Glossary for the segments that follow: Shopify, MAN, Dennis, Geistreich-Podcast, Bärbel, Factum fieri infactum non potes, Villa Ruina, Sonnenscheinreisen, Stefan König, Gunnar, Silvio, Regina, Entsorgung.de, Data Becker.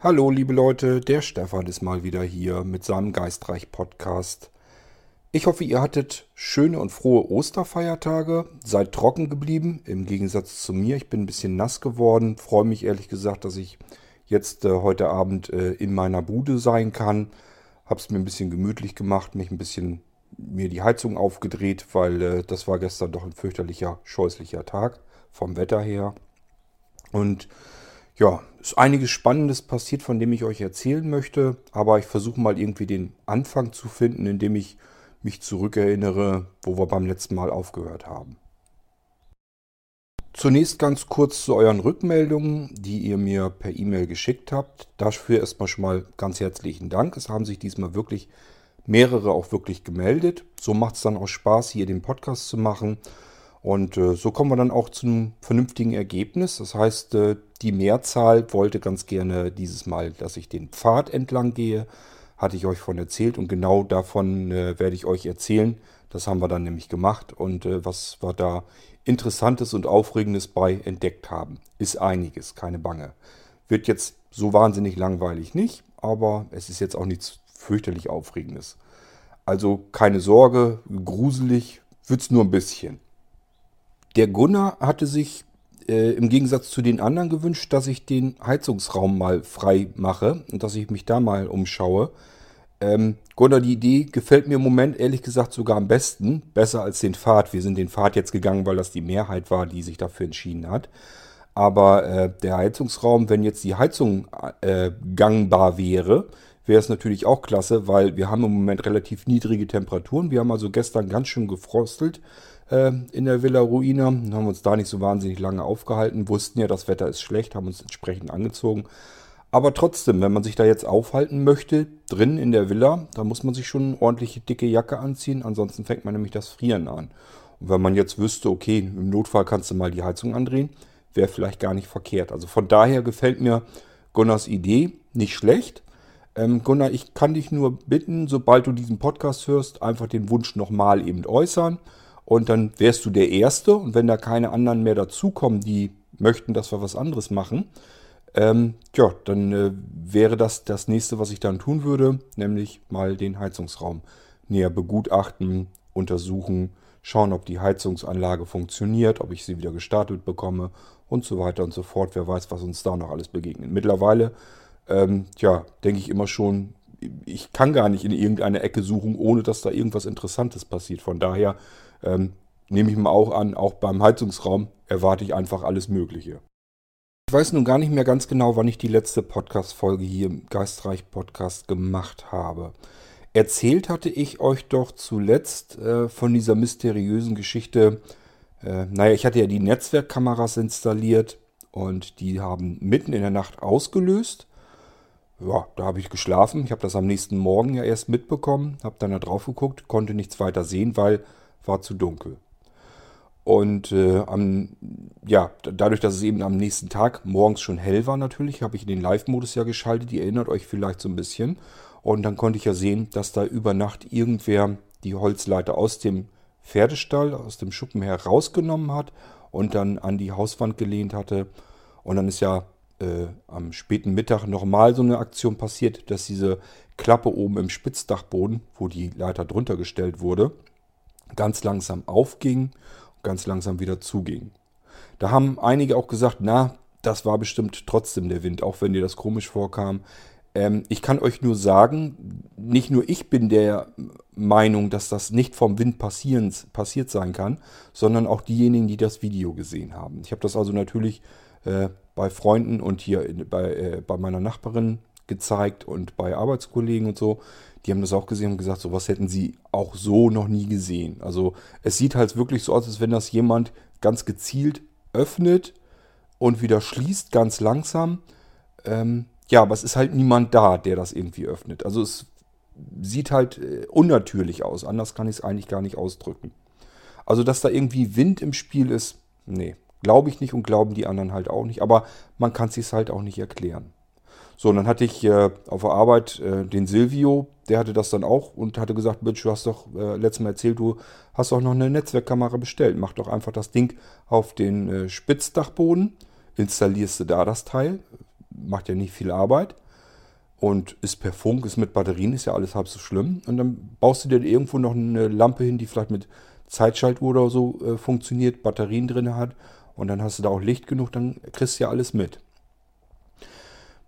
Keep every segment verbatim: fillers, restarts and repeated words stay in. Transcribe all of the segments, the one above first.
Hallo liebe Leute, der Stefan ist mal wieder hier mit seinem Geistreich-Podcast. Ich hoffe, ihr hattet schöne und frohe Osterfeiertage, seid trocken geblieben, im Gegensatz zu mir. Ich bin ein bisschen nass geworden, freue mich ehrlich gesagt, dass ich jetzt äh, heute Abend äh, in meiner Bude sein kann. Habe es mir ein bisschen gemütlich gemacht, mich ein bisschen mir die Heizung aufgedreht, weil äh, das war gestern doch ein fürchterlicher, scheußlicher Tag vom Wetter her. Und ja, ist einiges Spannendes passiert, von dem ich euch erzählen möchte, aber ich versuche mal irgendwie den Anfang zu finden, indem ich mich zurückerinnere, wo wir beim letzten Mal aufgehört haben. Zunächst ganz kurz zu euren Rückmeldungen, die ihr mir per E-Mail geschickt habt. Dafür erstmal schon mal ganz herzlichen Dank. Es haben sich diesmal wirklich mehrere auch wirklich gemeldet. So macht es dann auch Spaß, hier den Podcast zu machen. Und äh, so kommen wir dann auch zu einem vernünftigen Ergebnis. Das heißt, äh, die Mehrzahl wollte ganz gerne dieses Mal, dass ich den Pfad entlang gehe. Hatte ich euch von erzählt und genau davon äh, werde ich euch erzählen. Das haben wir dann nämlich gemacht und äh, was wir da Interessantes und Aufregendes bei entdeckt haben. Ist einiges, keine Bange. Wird jetzt so wahnsinnig langweilig nicht, aber es ist jetzt auch nichts fürchterlich Aufregendes. Also keine Sorge, gruselig wird es nur ein bisschen. Der Gunnar hatte sich äh, im Gegensatz zu den anderen gewünscht, dass ich den Heizungsraum mal frei mache und dass ich mich da mal umschaue. Ähm, Gunnar, die Idee gefällt mir im Moment ehrlich gesagt sogar am besten, besser als den Pfad. Wir sind den Pfad jetzt gegangen, weil das die Mehrheit war, die sich dafür entschieden hat. Aber äh, der Heizungsraum, wenn jetzt die Heizung äh, gangbar wäre, wäre es natürlich auch klasse, weil wir haben im Moment relativ niedrige Temperaturen. Wir haben also gestern ganz schön gefrostelt in der Villa Ruina, haben uns da nicht so wahnsinnig lange aufgehalten, wussten ja, das Wetter ist schlecht, haben uns entsprechend angezogen. Aber trotzdem, wenn man sich da jetzt aufhalten möchte, drin in der Villa, da muss man sich schon eine ordentliche dicke Jacke anziehen, ansonsten fängt man nämlich das Frieren an. Und wenn man jetzt wüsste, okay, im Notfall kannst du mal die Heizung andrehen, wäre vielleicht gar nicht verkehrt. Also von daher gefällt mir Gunnars Idee nicht schlecht. Ähm, Gunnar, ich kann dich nur bitten, sobald du diesen Podcast hörst, einfach den Wunsch nochmal eben äußern. Und dann wärst du der Erste und wenn da keine anderen mehr dazukommen, die möchten, dass wir was anderes machen, ähm, tja, dann äh, wäre das das Nächste, was ich dann tun würde, nämlich mal den Heizungsraum näher begutachten, untersuchen, schauen, ob die Heizungsanlage funktioniert, ob ich sie wieder gestartet bekomme und so weiter und so fort. Wer weiß, was uns da noch alles begegnet. Mittlerweile, ähm, tja, denke ich immer schon, ich kann gar nicht in irgendeine Ecke suchen, ohne dass da irgendwas Interessantes passiert. Von daher ähm, nehme ich mal auch an, auch beim Heizungsraum erwarte ich einfach alles Mögliche. Ich weiß nun gar nicht mehr ganz genau, wann ich die letzte Podcast-Folge hier im Geistreich-Podcast gemacht habe. Erzählt hatte ich euch doch zuletzt äh, von dieser mysteriösen Geschichte. Äh, naja, ich hatte ja die Netzwerkkameras installiert und die haben mitten in der Nacht ausgelöst. Ja, da habe ich geschlafen. Ich habe das am nächsten Morgen ja erst mitbekommen, habe dann da drauf geguckt, konnte nichts weiter sehen, weil war zu dunkel. Und äh, am, ja, dadurch, dass es eben am nächsten Tag morgens schon hell war natürlich, habe ich den Live-Modus ja geschaltet, ihr erinnert euch vielleicht so ein bisschen. Und dann konnte ich ja sehen, dass da über Nacht irgendwer die Holzleiter aus dem Pferdestall, aus dem Schuppen herausgenommen hat und dann an die Hauswand gelehnt hatte. Und dann ist ja Äh, am späten Mittag nochmal so eine Aktion passiert, dass diese Klappe oben im Spitzdachboden, wo die Leiter drunter gestellt wurde, ganz langsam aufging und ganz langsam wieder zuging. Da haben einige auch gesagt, na, das war bestimmt trotzdem der Wind, auch wenn dir das komisch vorkam. Ähm, ich kann euch nur sagen, nicht nur ich bin der Meinung, dass das nicht vom Wind passieren, passiert sein kann, sondern auch diejenigen, die das Video gesehen haben. Ich habe das also natürlich äh, bei Freunden und hier in, bei, äh, bei meiner Nachbarin gezeigt und bei Arbeitskollegen und so. Die haben das auch gesehen und gesagt, sowas hätten sie auch so noch nie gesehen. Also es sieht halt wirklich so aus, als wenn das jemand ganz gezielt öffnet und wieder schließt, ganz langsam. Ähm, ja, aber es ist halt niemand da, der das irgendwie öffnet. Also es sieht halt unnatürlich aus. Anders kann ich es eigentlich gar nicht ausdrücken. Also, dass da irgendwie Wind im Spiel ist, nee, glaube ich nicht und glauben die anderen halt auch nicht. Aber man kann es sich halt auch nicht erklären. So, und dann hatte ich äh, auf der Arbeit äh, den Silvio, der hatte das dann auch und hatte gesagt, Mensch, du hast doch äh, letztes Mal erzählt, du hast auch noch eine Netzwerkkamera bestellt. Mach doch einfach das Ding auf den äh, Spitzdachboden, installierst du da das Teil, macht ja nicht viel Arbeit. Und ist per Funk, ist mit Batterien, ist ja alles halb so schlimm. Und dann baust du dir irgendwo noch eine Lampe hin, die vielleicht mit Zeitschaltuhr oder so äh, funktioniert, Batterien drin hat. Und dann hast du da auch Licht genug, dann kriegst du ja alles mit.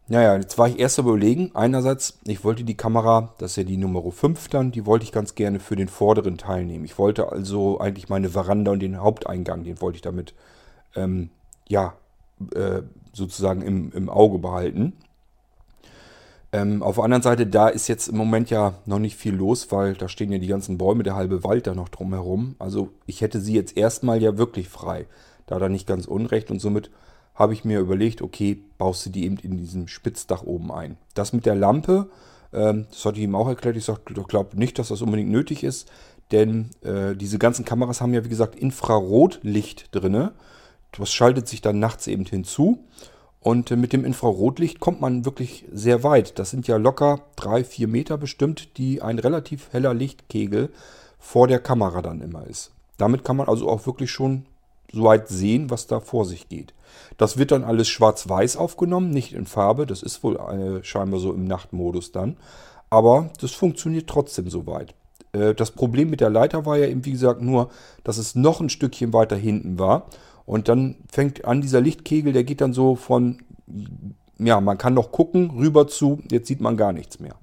Naja, jetzt war ich erst überlegen. Einerseits, ich wollte die Kamera, das ist ja die Nummer fünf dann, die wollte ich ganz gerne für den vorderen Teil nehmen. Ich wollte also eigentlich meine Veranda und den Haupteingang, den wollte ich damit ähm, ja, äh, sozusagen im, im Auge behalten. Ähm, auf der anderen Seite, da ist jetzt im Moment ja noch nicht viel los, weil da stehen ja die ganzen Bäume, der halbe Wald da noch drumherum. Also ich hätte sie jetzt erstmal ja wirklich frei. Da hat er nicht ganz unrecht und somit habe ich mir überlegt, okay, baust du die eben in diesem Spitzdach oben ein. Das mit der Lampe, ähm, das hatte ich ihm auch erklärt, ich sagte, ich glaube nicht, dass das unbedingt nötig ist, denn äh, diese ganzen Kameras haben ja, wie gesagt, Infrarotlicht drin. Das schaltet sich dann nachts eben hinzu. Und mit dem Infrarotlicht kommt man wirklich sehr weit. Das sind ja locker drei, vier Meter bestimmt, die ein relativ heller Lichtkegel vor der Kamera dann immer ist. Damit kann man also auch wirklich schon so weit sehen, was da vor sich geht. Das wird dann alles schwarz-weiß aufgenommen, nicht in Farbe. Das ist wohl äh, scheinbar so im Nachtmodus dann. Aber das funktioniert trotzdem so weit. Äh, das Problem mit der Leiter war ja eben, wie gesagt, nur, dass es noch ein Stückchen weiter hinten war. Und dann fängt an dieser Lichtkegel, der geht dann so von, ja, man kann noch gucken, rüber zu, jetzt sieht man gar nichts mehr.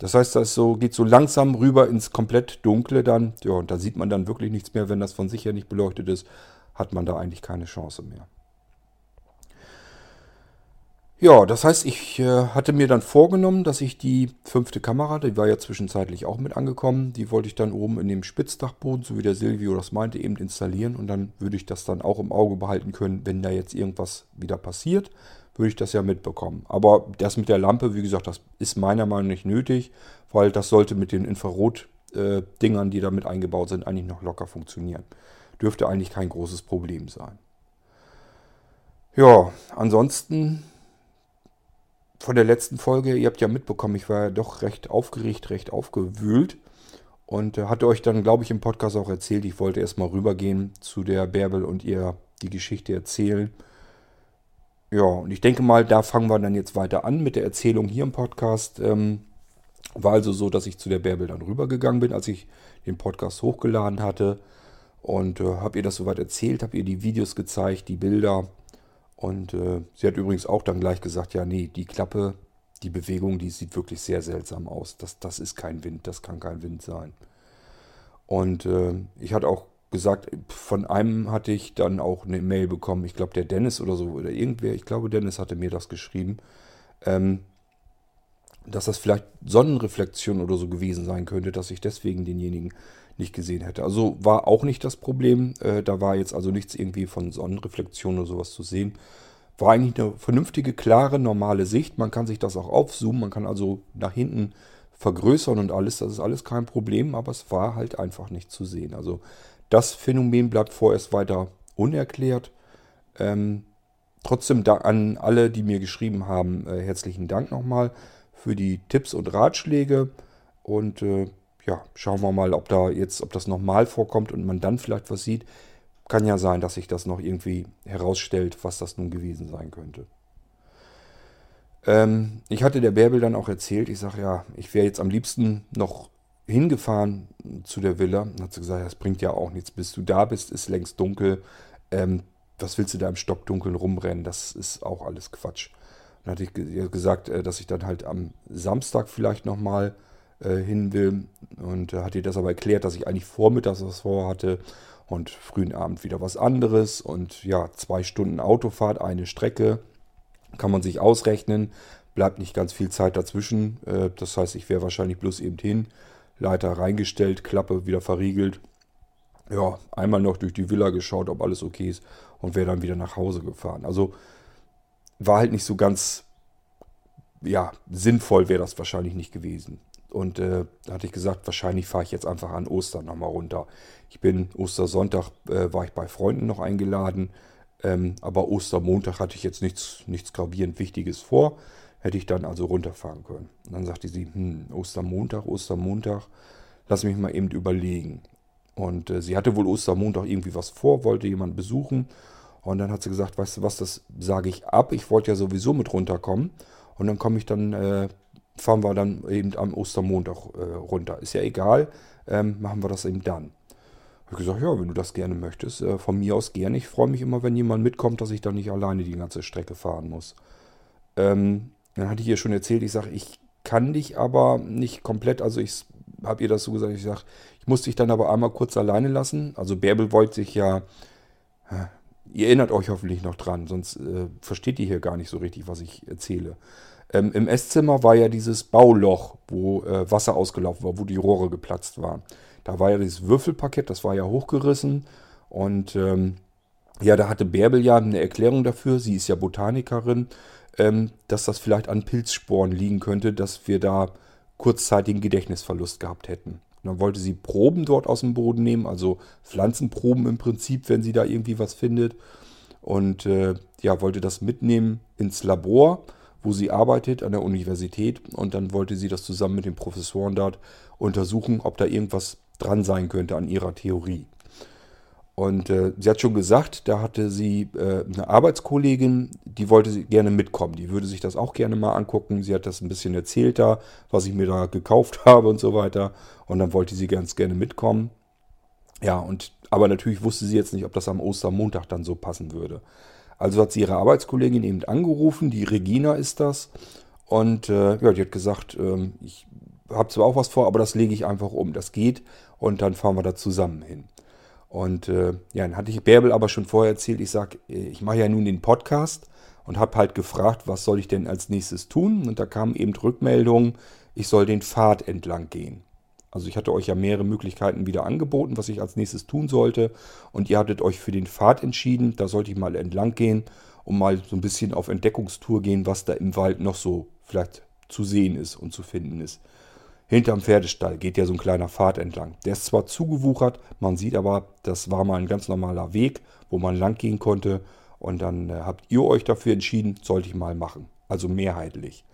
Das heißt, das so, geht so langsam rüber ins komplett Dunkle dann. Ja, und da sieht man dann wirklich nichts mehr. Wenn das von sich her nicht beleuchtet ist, hat man da eigentlich keine Chance mehr. Ja, das heißt, ich äh, hatte mir dann vorgenommen, dass ich die fünfte Kamera, die war ja zwischenzeitlich auch mit angekommen, die wollte ich dann oben in dem Spitzdachboden, so wie der Silvio das meinte, eben installieren und dann würde ich das dann auch im Auge behalten können, wenn da jetzt irgendwas wieder passiert, würde ich das ja mitbekommen. Aber das mit der Lampe, wie gesagt, das ist meiner Meinung nach nicht nötig, weil das sollte mit den Infrarot-Dingern, die da mit eingebaut sind, eigentlich noch locker funktionieren. Dürfte eigentlich kein großes Problem sein. Ja, ansonsten von der letzten Folge, ihr habt ja mitbekommen, ich war ja doch recht aufgeregt, recht aufgewühlt und hatte euch dann, glaube ich, im Podcast auch erzählt, ich wollte erstmal rübergehen zu der Bärbel und ihr die Geschichte erzählen. Ja, und ich denke mal, da fangen wir dann jetzt weiter an mit der Erzählung hier im Podcast. Ähm, war also so, dass ich zu der Bärbel dann rübergegangen bin, als ich den Podcast hochgeladen hatte und äh, habe ihr das soweit erzählt, habe ihr die Videos gezeigt, die Bilder. Und äh, sie hat übrigens auch dann gleich gesagt, ja, nee, die Klappe, die Bewegung, die sieht wirklich sehr seltsam aus. Das, das ist kein Wind, das kann kein Wind sein. Und äh, ich hatte auch gesagt, von einem hatte ich dann auch eine Mail bekommen. Ich glaube, der Dennis oder so, oder irgendwer, ich glaube, Dennis hatte mir das geschrieben, ähm, dass das vielleicht Sonnenreflexion oder so gewesen sein könnte, dass ich deswegen denjenigen nicht gesehen hätte. Also war auch nicht das Problem. Äh, da war jetzt also nichts irgendwie von Sonnenreflexion oder sowas zu sehen. War eigentlich eine vernünftige, klare, normale Sicht. Man kann sich das auch aufzoomen. Man kann also nach hinten vergrößern und alles. Das ist alles kein Problem, aber es war halt einfach nicht zu sehen. Also das Phänomen bleibt vorerst weiter unerklärt. Ähm, trotzdem da an alle, die mir geschrieben haben, äh, herzlichen Dank nochmal für die Tipps und Ratschläge und äh, ja, schauen wir mal, ob da jetzt, ob das nochmal vorkommt und man dann vielleicht was sieht. Kann ja sein, dass sich das noch irgendwie herausstellt, was das nun gewesen sein könnte. Ähm, ich hatte der Bärbel dann auch erzählt, ich sage ja, ich wäre jetzt am liebsten noch hingefahren zu der Villa. Und hat sie gesagt, das bringt ja auch nichts, bis du da bist, ist längst dunkel. Ähm, was willst du da im Stockdunkeln rumrennen? Das ist auch alles Quatsch. Dann hatte ich gesagt, dass ich dann halt am Samstag vielleicht nochmal äh, hin will und äh, hat ihr das aber erklärt, dass ich eigentlich vormittags was vorhatte und frühen Abend wieder was anderes und ja, zwei Stunden Autofahrt, eine Strecke, kann man sich ausrechnen, bleibt nicht ganz viel Zeit dazwischen, äh, das heißt, ich wäre wahrscheinlich bloß eben hin, Leiter reingestellt, Klappe wieder verriegelt, ja, einmal noch durch die Villa geschaut, ob alles okay ist und wäre dann wieder nach Hause gefahren, also war halt nicht so ganz, ja, sinnvoll wäre das wahrscheinlich nicht gewesen. Und äh, da hatte ich gesagt, wahrscheinlich fahre ich jetzt einfach an Ostern nochmal runter. Ich bin Ostersonntag, äh, war ich bei Freunden noch eingeladen. Ähm, aber Ostermontag hatte ich jetzt nichts, nichts gravierend Wichtiges vor. Hätte ich dann also runterfahren können. Und dann sagte sie, hm, Ostermontag, Ostermontag, lass mich mal eben überlegen. Und äh, sie hatte wohl Ostermontag irgendwie was vor, wollte jemanden besuchen. Und dann hat sie gesagt, weißt du was, das sage ich ab. Ich wollte ja sowieso mit runterkommen. Und dann komme ich dann... Äh, fahren wir dann eben am Ostermontag äh, runter. Ist ja egal, ähm, machen wir das eben dann. Habe ich gesagt, ja, wenn du das gerne möchtest, äh, von mir aus gerne. Ich freue mich immer, wenn jemand mitkommt, dass ich dann nicht alleine die ganze Strecke fahren muss. Ähm, dann hatte ich ihr schon erzählt, ich sage, ich kann dich aber nicht komplett, also ich habe ihr das so gesagt, ich sage, ich muss dich dann aber einmal kurz alleine lassen. Also Bärbel wollte sich ja, äh, ihr erinnert euch hoffentlich noch dran, sonst äh, versteht ihr hier gar nicht so richtig, was ich erzähle. Ähm, Im Esszimmer war ja dieses Bauloch, wo äh, Wasser ausgelaufen war, wo die Rohre geplatzt waren. Da war ja dieses Würfelparkett, das war ja hochgerissen. Und ähm, ja, da hatte Bärbel ja eine Erklärung dafür, sie ist ja Botanikerin, ähm, dass das vielleicht an Pilzsporen liegen könnte, dass wir da kurzzeitigen Gedächtnisverlust gehabt hätten. Und dann wollte sie Proben dort aus dem Boden nehmen, also Pflanzenproben im Prinzip, wenn sie da irgendwie was findet. Und äh, ja, wollte das mitnehmen ins Labor, wo sie arbeitet, an der Universität. Und dann wollte sie das zusammen mit den Professoren dort untersuchen, ob da irgendwas dran sein könnte an ihrer Theorie. Und äh, sie hat schon gesagt, da hatte sie äh, eine Arbeitskollegin, die wollte sie gerne mitkommen. Die würde sich das auch gerne mal angucken. Sie hat das ein bisschen erzählt da, was ich mir da gekauft habe und so weiter. Und dann wollte sie ganz gerne mitkommen. Ja, und aber natürlich wusste sie jetzt nicht, ob das am Ostermontag dann so passen würde. Also hat sie ihre Arbeitskollegin eben angerufen, die Regina ist das. Und äh, ja, die hat gesagt, äh, ich habe zwar auch was vor, aber das lege ich einfach um. Das geht und dann fahren wir da zusammen hin. Und äh, ja, dann hatte ich Bärbel aber schon vorher erzählt, ich sage, ich mache ja nun den Podcast und habe halt gefragt, was soll ich denn als nächstes tun? Und da kam eben Rückmeldung, ich soll den Pfad entlang gehen. Also ich hatte euch ja mehrere Möglichkeiten wieder angeboten, was ich als nächstes tun sollte. Und ihr hattet euch für den Pfad entschieden. Da sollte ich mal entlang gehen und mal so ein bisschen auf Entdeckungstour gehen, was da im Wald noch so vielleicht zu sehen ist und zu finden ist. Hinterm Pferdestall geht ja so ein kleiner Pfad entlang. Der ist zwar zugewuchert, man sieht aber, das war mal ein ganz normaler Weg, wo man lang gehen konnte. Und dann habt ihr euch dafür entschieden, sollte ich mal machen. Also mehrheitlich.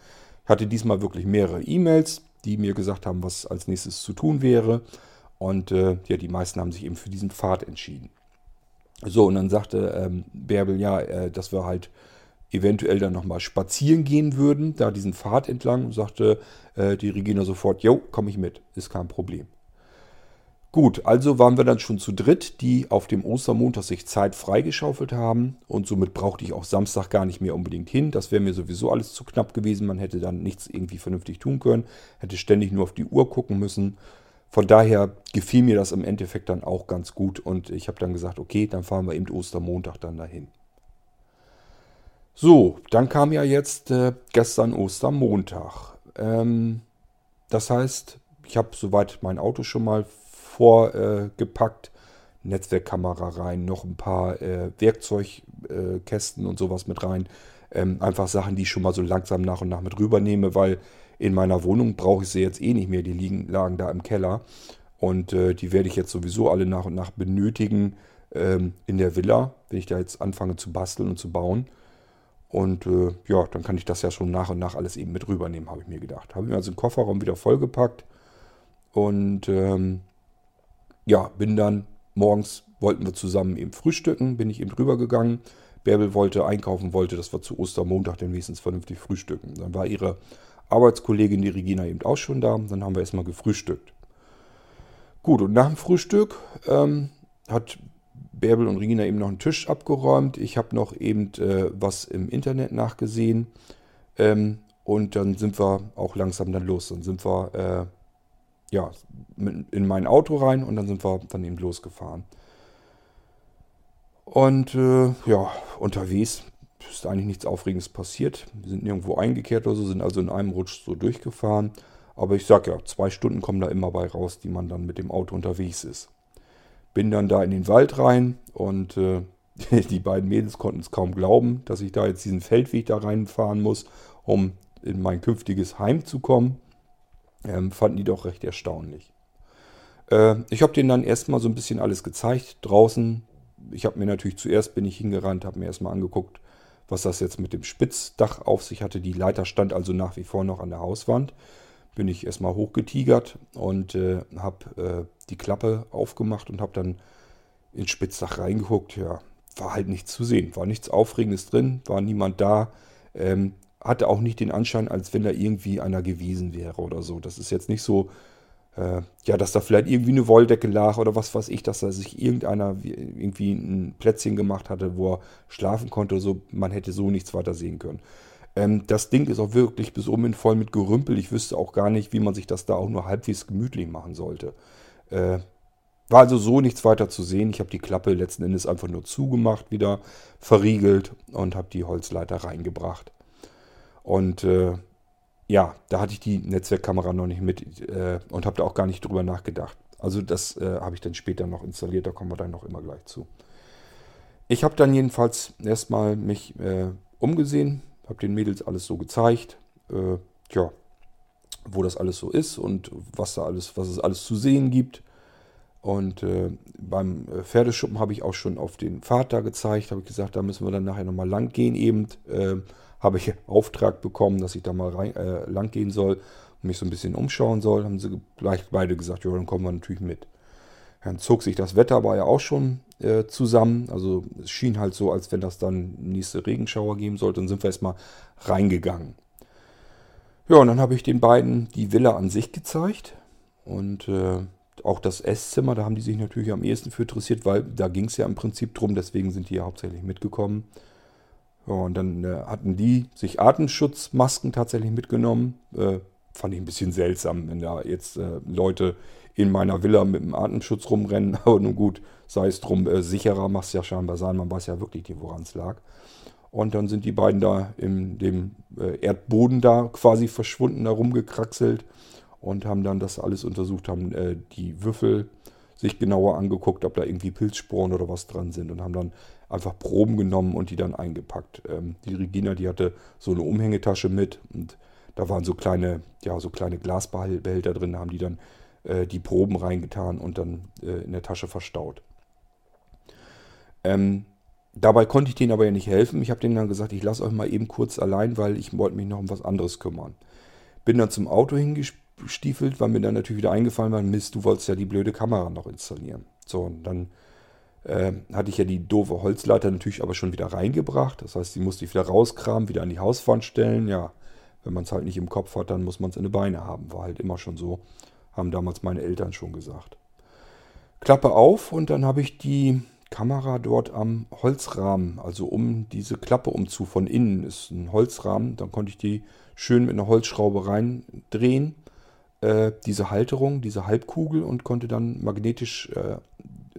Ich hatte diesmal wirklich mehrere E-Mails, die mir gesagt haben, was als nächstes zu tun wäre. Und äh, ja, die meisten haben sich eben für diesen Pfad entschieden. So, und dann sagte ähm, Bärbel, ja, äh, dass wir halt eventuell dann nochmal spazieren gehen würden, da diesen Pfad entlang. Und sagte äh, die Regina sofort, jo, komm ich mit, ist kein Problem. Gut, also waren wir dann schon zu dritt, die auf dem Ostermontag sich Zeit freigeschaufelt haben. Und somit brauchte ich auch Samstag gar nicht mehr unbedingt hin. Das wäre mir sowieso alles zu knapp gewesen. Man hätte dann nichts irgendwie vernünftig tun können. Hätte ständig nur auf die Uhr gucken müssen. Von daher gefiel mir das im Endeffekt dann auch ganz gut. Und ich habe dann gesagt, okay, dann fahren wir eben Ostermontag dann dahin. So, dann kam ja jetzt äh, gestern Ostermontag. Ähm, das heißt, ich habe soweit mein Auto schon mal vorgepackt, äh, Netzwerkkamera rein, noch ein paar äh, Werkzeugkästen äh, und sowas mit rein. Ähm, einfach Sachen, die ich schon mal so langsam nach und nach mit rübernehme, weil in meiner Wohnung brauche ich sie jetzt eh nicht mehr. Die liegen, lagen da im Keller und äh, die werde ich jetzt sowieso alle nach und nach benötigen ähm, in der Villa, wenn ich da jetzt anfange zu basteln und zu bauen. Und äh, ja, dann kann ich das ja schon nach und nach alles eben mit rübernehmen, habe ich mir gedacht. Habe mir also den Kofferraum wieder vollgepackt und ähm, ja, bin dann morgens, wollten wir zusammen eben frühstücken, bin ich eben rübergegangen. Bärbel wollte einkaufen, wollte, dass wir zu Ostermontag dann wenigstens vernünftig frühstücken. Dann war ihre Arbeitskollegin, die Regina, eben auch schon da. Dann haben wir erstmal gefrühstückt. Gut, und nach dem Frühstück ähm, hat Bärbel und Regina eben noch einen Tisch abgeräumt. Ich habe noch eben äh, was im Internet nachgesehen. Ähm, und dann sind wir auch langsam dann los. Dann sind wir... Äh, ja, in mein Auto rein und dann sind wir dann eben losgefahren. Und äh, ja, unterwegs ist eigentlich nichts Aufregendes passiert. Wir sind nirgendwo eingekehrt oder so, sind also in einem Rutsch so durchgefahren. Aber ich sag ja, zwei Stunden kommen da immer bei raus, die man dann mit dem Auto unterwegs ist. Bin dann da in den Wald rein und äh, die beiden Mädels konnten es kaum glauben, dass ich da jetzt diesen Feldweg da reinfahren muss, um in mein künftiges Heim zu kommen. ähm, fanden die doch recht erstaunlich. Äh, ich habe denen dann erstmal so ein bisschen alles gezeigt draußen. Ich habe mir natürlich zuerst bin ich hingerannt, habe mir erstmal angeguckt, was das jetzt mit dem Spitzdach auf sich hatte. Die Leiter stand also nach wie vor noch an der Hauswand. Bin ich erstmal hochgetigert und äh, habe äh, die Klappe aufgemacht und habe dann ins Spitzdach reingeguckt. Ja, war halt nichts zu sehen, war nichts Aufregendes drin, war niemand da. Ähm, hatte auch nicht den Anschein, als wenn da irgendwie einer gewesen wäre oder so. Das ist jetzt nicht so, äh, ja, dass da vielleicht irgendwie eine Wolldecke lag oder was weiß ich, dass da sich irgendeiner irgendwie ein Plätzchen gemacht hatte, wo er schlafen konnte oder so. Man hätte so nichts weiter sehen können. Ähm, das Ding ist auch wirklich bis oben voll mit Gerümpel. Ich wüsste auch gar nicht, wie man sich das da auch nur halbwegs gemütlich machen sollte. Äh, war also so nichts weiter zu sehen. Ich habe die Klappe letzten Endes einfach nur zugemacht, wieder verriegelt und habe die Holzleiter reingebracht. Und äh, ja, da hatte ich die Netzwerkkamera noch nicht mit äh, und habe da auch gar nicht drüber nachgedacht. Also das äh, habe ich dann später noch installiert, da kommen wir dann noch immer gleich zu. Ich habe dann jedenfalls erstmal mich äh, umgesehen, habe den Mädels alles so gezeigt, äh, tja, wo das alles so ist und was da alles, was es alles zu sehen gibt. Und äh, beim Pferdeschuppen habe ich auch schon auf den Pfad da gezeigt, habe ich gesagt, da müssen wir dann nachher nochmal lang gehen eben. Äh, habe ich Auftrag bekommen, dass ich da mal rein, äh, lang gehen soll und mich so ein bisschen umschauen soll. Haben sie gleich beide gesagt, ja, dann kommen wir natürlich mit. Dann zog sich das Wetter aber ja auch schon äh, zusammen. Also es schien halt so, als wenn das dann nächste Regenschauer geben sollte. Dann sind wir erstmal reingegangen. Ja, und dann habe ich den beiden die Villa an sich gezeigt. Und äh, auch das Esszimmer, da haben die sich natürlich am ehesten für interessiert, weil da ging es ja im Prinzip drum. Deswegen sind die ja hauptsächlich mitgekommen. Ja, und dann äh, hatten die sich Atemschutzmasken tatsächlich mitgenommen. Äh, fand ich ein bisschen seltsam, wenn da jetzt äh, Leute in meiner Villa mit dem Atemschutz rumrennen. Aber nun gut, sei es drum, äh, sicherer macht es ja scheinbar sein. Man weiß ja wirklich nicht, woran es lag. Und dann sind die beiden da in dem äh, Erdboden da quasi verschwunden, da rumgekraxelt. Und haben dann das alles untersucht, haben äh, die Würfel sich genauer angeguckt, ob da irgendwie Pilzsporen oder was dran sind. Und haben dann einfach Proben genommen und die dann eingepackt. Ähm, die Regina, die hatte so eine Umhängetasche mit und da waren so kleine, ja, so kleine Glasbehälter drin, da haben die dann äh, die Proben reingetan und dann äh, in der Tasche verstaut. Ähm, dabei konnte ich denen aber ja nicht helfen. Ich habe denen dann gesagt, ich lasse euch mal eben kurz allein, weil ich wollte mich noch um was anderes kümmern. Bin dann zum Auto hingestiefelt, weil mir dann natürlich wieder eingefallen war, Mist, du wolltest ja die blöde Kamera noch installieren. So, und dann hatte ich ja die doofe Holzleiter natürlich aber schon wieder reingebracht. Das heißt, die musste ich wieder rauskramen, wieder an die Hauswand stellen. Ja, wenn man es halt nicht im Kopf hat, dann muss man es in die Beine haben. War halt immer schon so, haben damals meine Eltern schon gesagt. Klappe auf und dann habe ich die Kamera dort am Holzrahmen, also um diese Klappe umzu, von innen ist ein Holzrahmen. Dann konnte ich die schön mit einer Holzschraube reindrehen, äh, diese Halterung, diese Halbkugel und konnte dann magnetisch äh,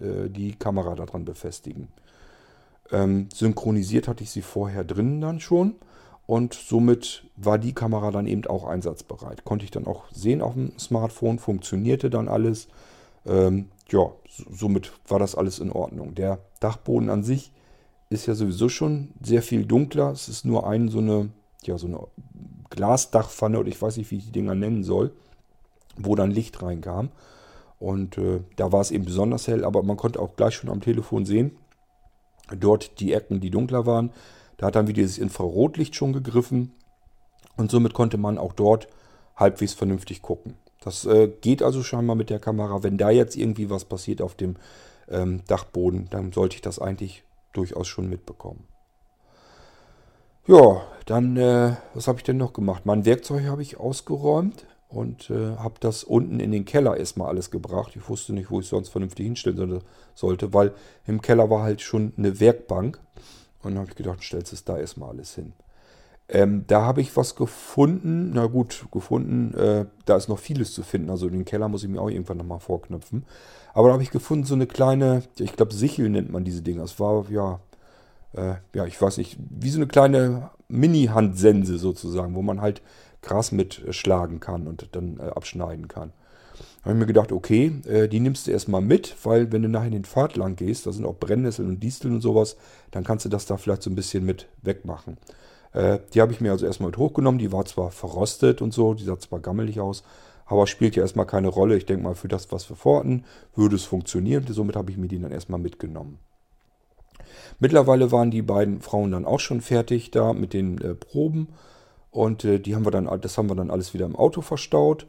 die Kamera daran befestigen. Ähm, synchronisiert hatte ich sie vorher drinnen dann schon und somit war die Kamera dann eben auch einsatzbereit. Konnte ich dann auch sehen auf dem Smartphone, funktionierte dann alles. Ähm, ja, somit war das alles in Ordnung. Der Dachboden an sich ist ja sowieso schon sehr viel dunkler. Es ist nur ein, so eine, ja, so eine Glasdachpfanne oder ich weiß nicht, wie ich die Dinger nennen soll, wo dann Licht reinkam. Und äh, da war es eben besonders hell, aber man konnte auch gleich schon am Telefon sehen, dort die Ecken, die dunkler waren, da hat dann wieder dieses Infrarotlicht schon gegriffen und somit konnte man auch dort halbwegs vernünftig gucken. Das äh, geht also scheinbar mit der Kamera. Wenn da jetzt irgendwie was passiert auf dem ähm, Dachboden, dann sollte ich das eigentlich durchaus schon mitbekommen. Ja, dann, äh, was habe ich denn noch gemacht? Mein Werkzeug habe ich ausgeräumt. Und äh, habe das unten in den Keller erstmal alles gebracht. Ich wusste nicht, wo ich sonst vernünftig hinstellen sollte, weil im Keller war halt schon eine Werkbank. Und dann habe ich gedacht, stellst es da erstmal alles hin. Ähm, da habe ich was gefunden. Na gut, gefunden. Äh, da ist noch vieles zu finden. Also den Keller muss ich mir auch irgendwann nochmal vorknöpfen. Aber da habe ich gefunden so eine kleine, ich glaube Sichel nennt man diese Dinger. Es war, ja, äh, ja, ich weiß nicht, wie so eine kleine Mini-Handsense sozusagen, wo man halt Gras mitschlagen kann und dann äh, abschneiden kann. Da habe ich mir gedacht, okay, äh, die nimmst du erstmal mit, weil wenn du nachher den Pfad lang gehst, da sind auch Brennnesseln und Disteln und sowas, dann kannst du das da vielleicht so ein bisschen mit wegmachen. Äh, die habe ich mir also erstmal mit hochgenommen, die war zwar verrostet und so, die sah zwar gammelig aus, Aber spielt ja erstmal keine Rolle. Ich denke mal, für das, was wir vorhatten, würde es funktionieren. Somit habe ich mir die dann erstmal mitgenommen. Mittlerweile waren die beiden Frauen dann auch schon fertig da mit den äh, Proben. Und äh, die haben wir dann, das haben wir dann alles wieder im Auto verstaut.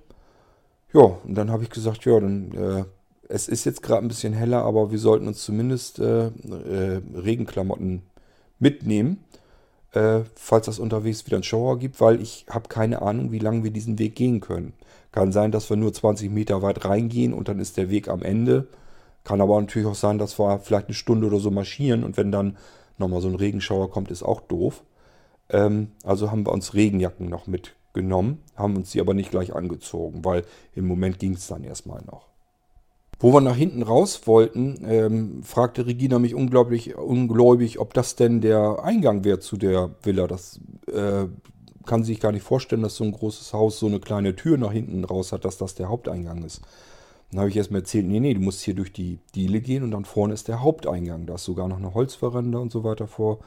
Ja, und dann habe ich gesagt, ja, dann... Äh, Es ist jetzt gerade ein bisschen heller, aber wir sollten uns zumindest äh, äh, Regenklamotten mitnehmen, äh, falls das unterwegs wieder einen Schauer gibt, weil ich habe keine Ahnung, wie lange wir diesen Weg gehen können. Kann sein, dass wir nur zwanzig Meter weit reingehen und dann ist der Weg am Ende. Kann aber natürlich auch sein, dass wir vielleicht eine Stunde oder so marschieren und wenn dann nochmal so ein Regenschauer kommt, ist auch doof. Ähm, also haben wir uns Regenjacken noch mitgenommen, haben uns die aber nicht gleich angezogen, weil im Moment ging es dann erstmal noch. Wo wir nach hinten raus wollten, ähm, fragte Regina mich unglaublich ungläubig, ob das denn der Eingang wäre zu der Villa. Das äh, kann sich gar nicht vorstellen, dass so ein großes Haus so eine kleine Tür nach hinten raus hat, dass das der Haupteingang ist. Dann habe ich erst mal erzählt, nee, nee, du musst hier durch die Diele gehen und dann vorne ist der Haupteingang. Da ist sogar noch eine Holzveranda und so weiter vor.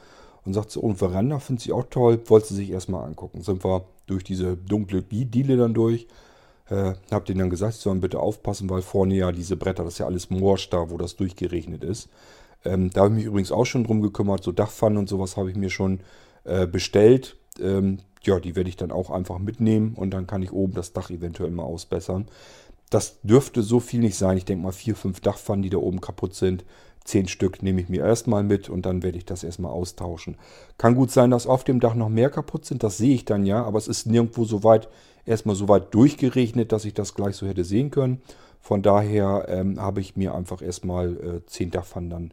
Und sagt sie, oh, Veranda findet sie auch toll, wollte sie sich erstmal angucken. Sind wir durch diese dunkle Diele dann durch. Äh, hab denen dann gesagt, sie sollen bitte aufpassen, weil vorne ja diese Bretter, das ist ja alles morsch da, wo das durchgeregnet ist. Ähm, da habe ich mich übrigens auch schon drum gekümmert, so Dachpfannen und sowas habe ich mir schon äh, bestellt. Ähm, ja, die werde ich dann auch einfach mitnehmen und dann kann ich oben das Dach eventuell mal ausbessern. Das dürfte so viel nicht sein. Ich denke mal vier, fünf Dachpfannen, die da oben kaputt sind. Zehn Stück nehme ich mir erstmal mit und dann werde ich das erstmal austauschen. Kann gut sein, dass auf dem Dach noch mehr kaputt sind, das sehe ich dann ja, aber es ist nirgendwo so weit, erstmal so weit durchgeregnet, dass ich das gleich so hätte sehen können. Von daher ähm, habe ich mir einfach erstmal äh, zehn Dachpfannen dann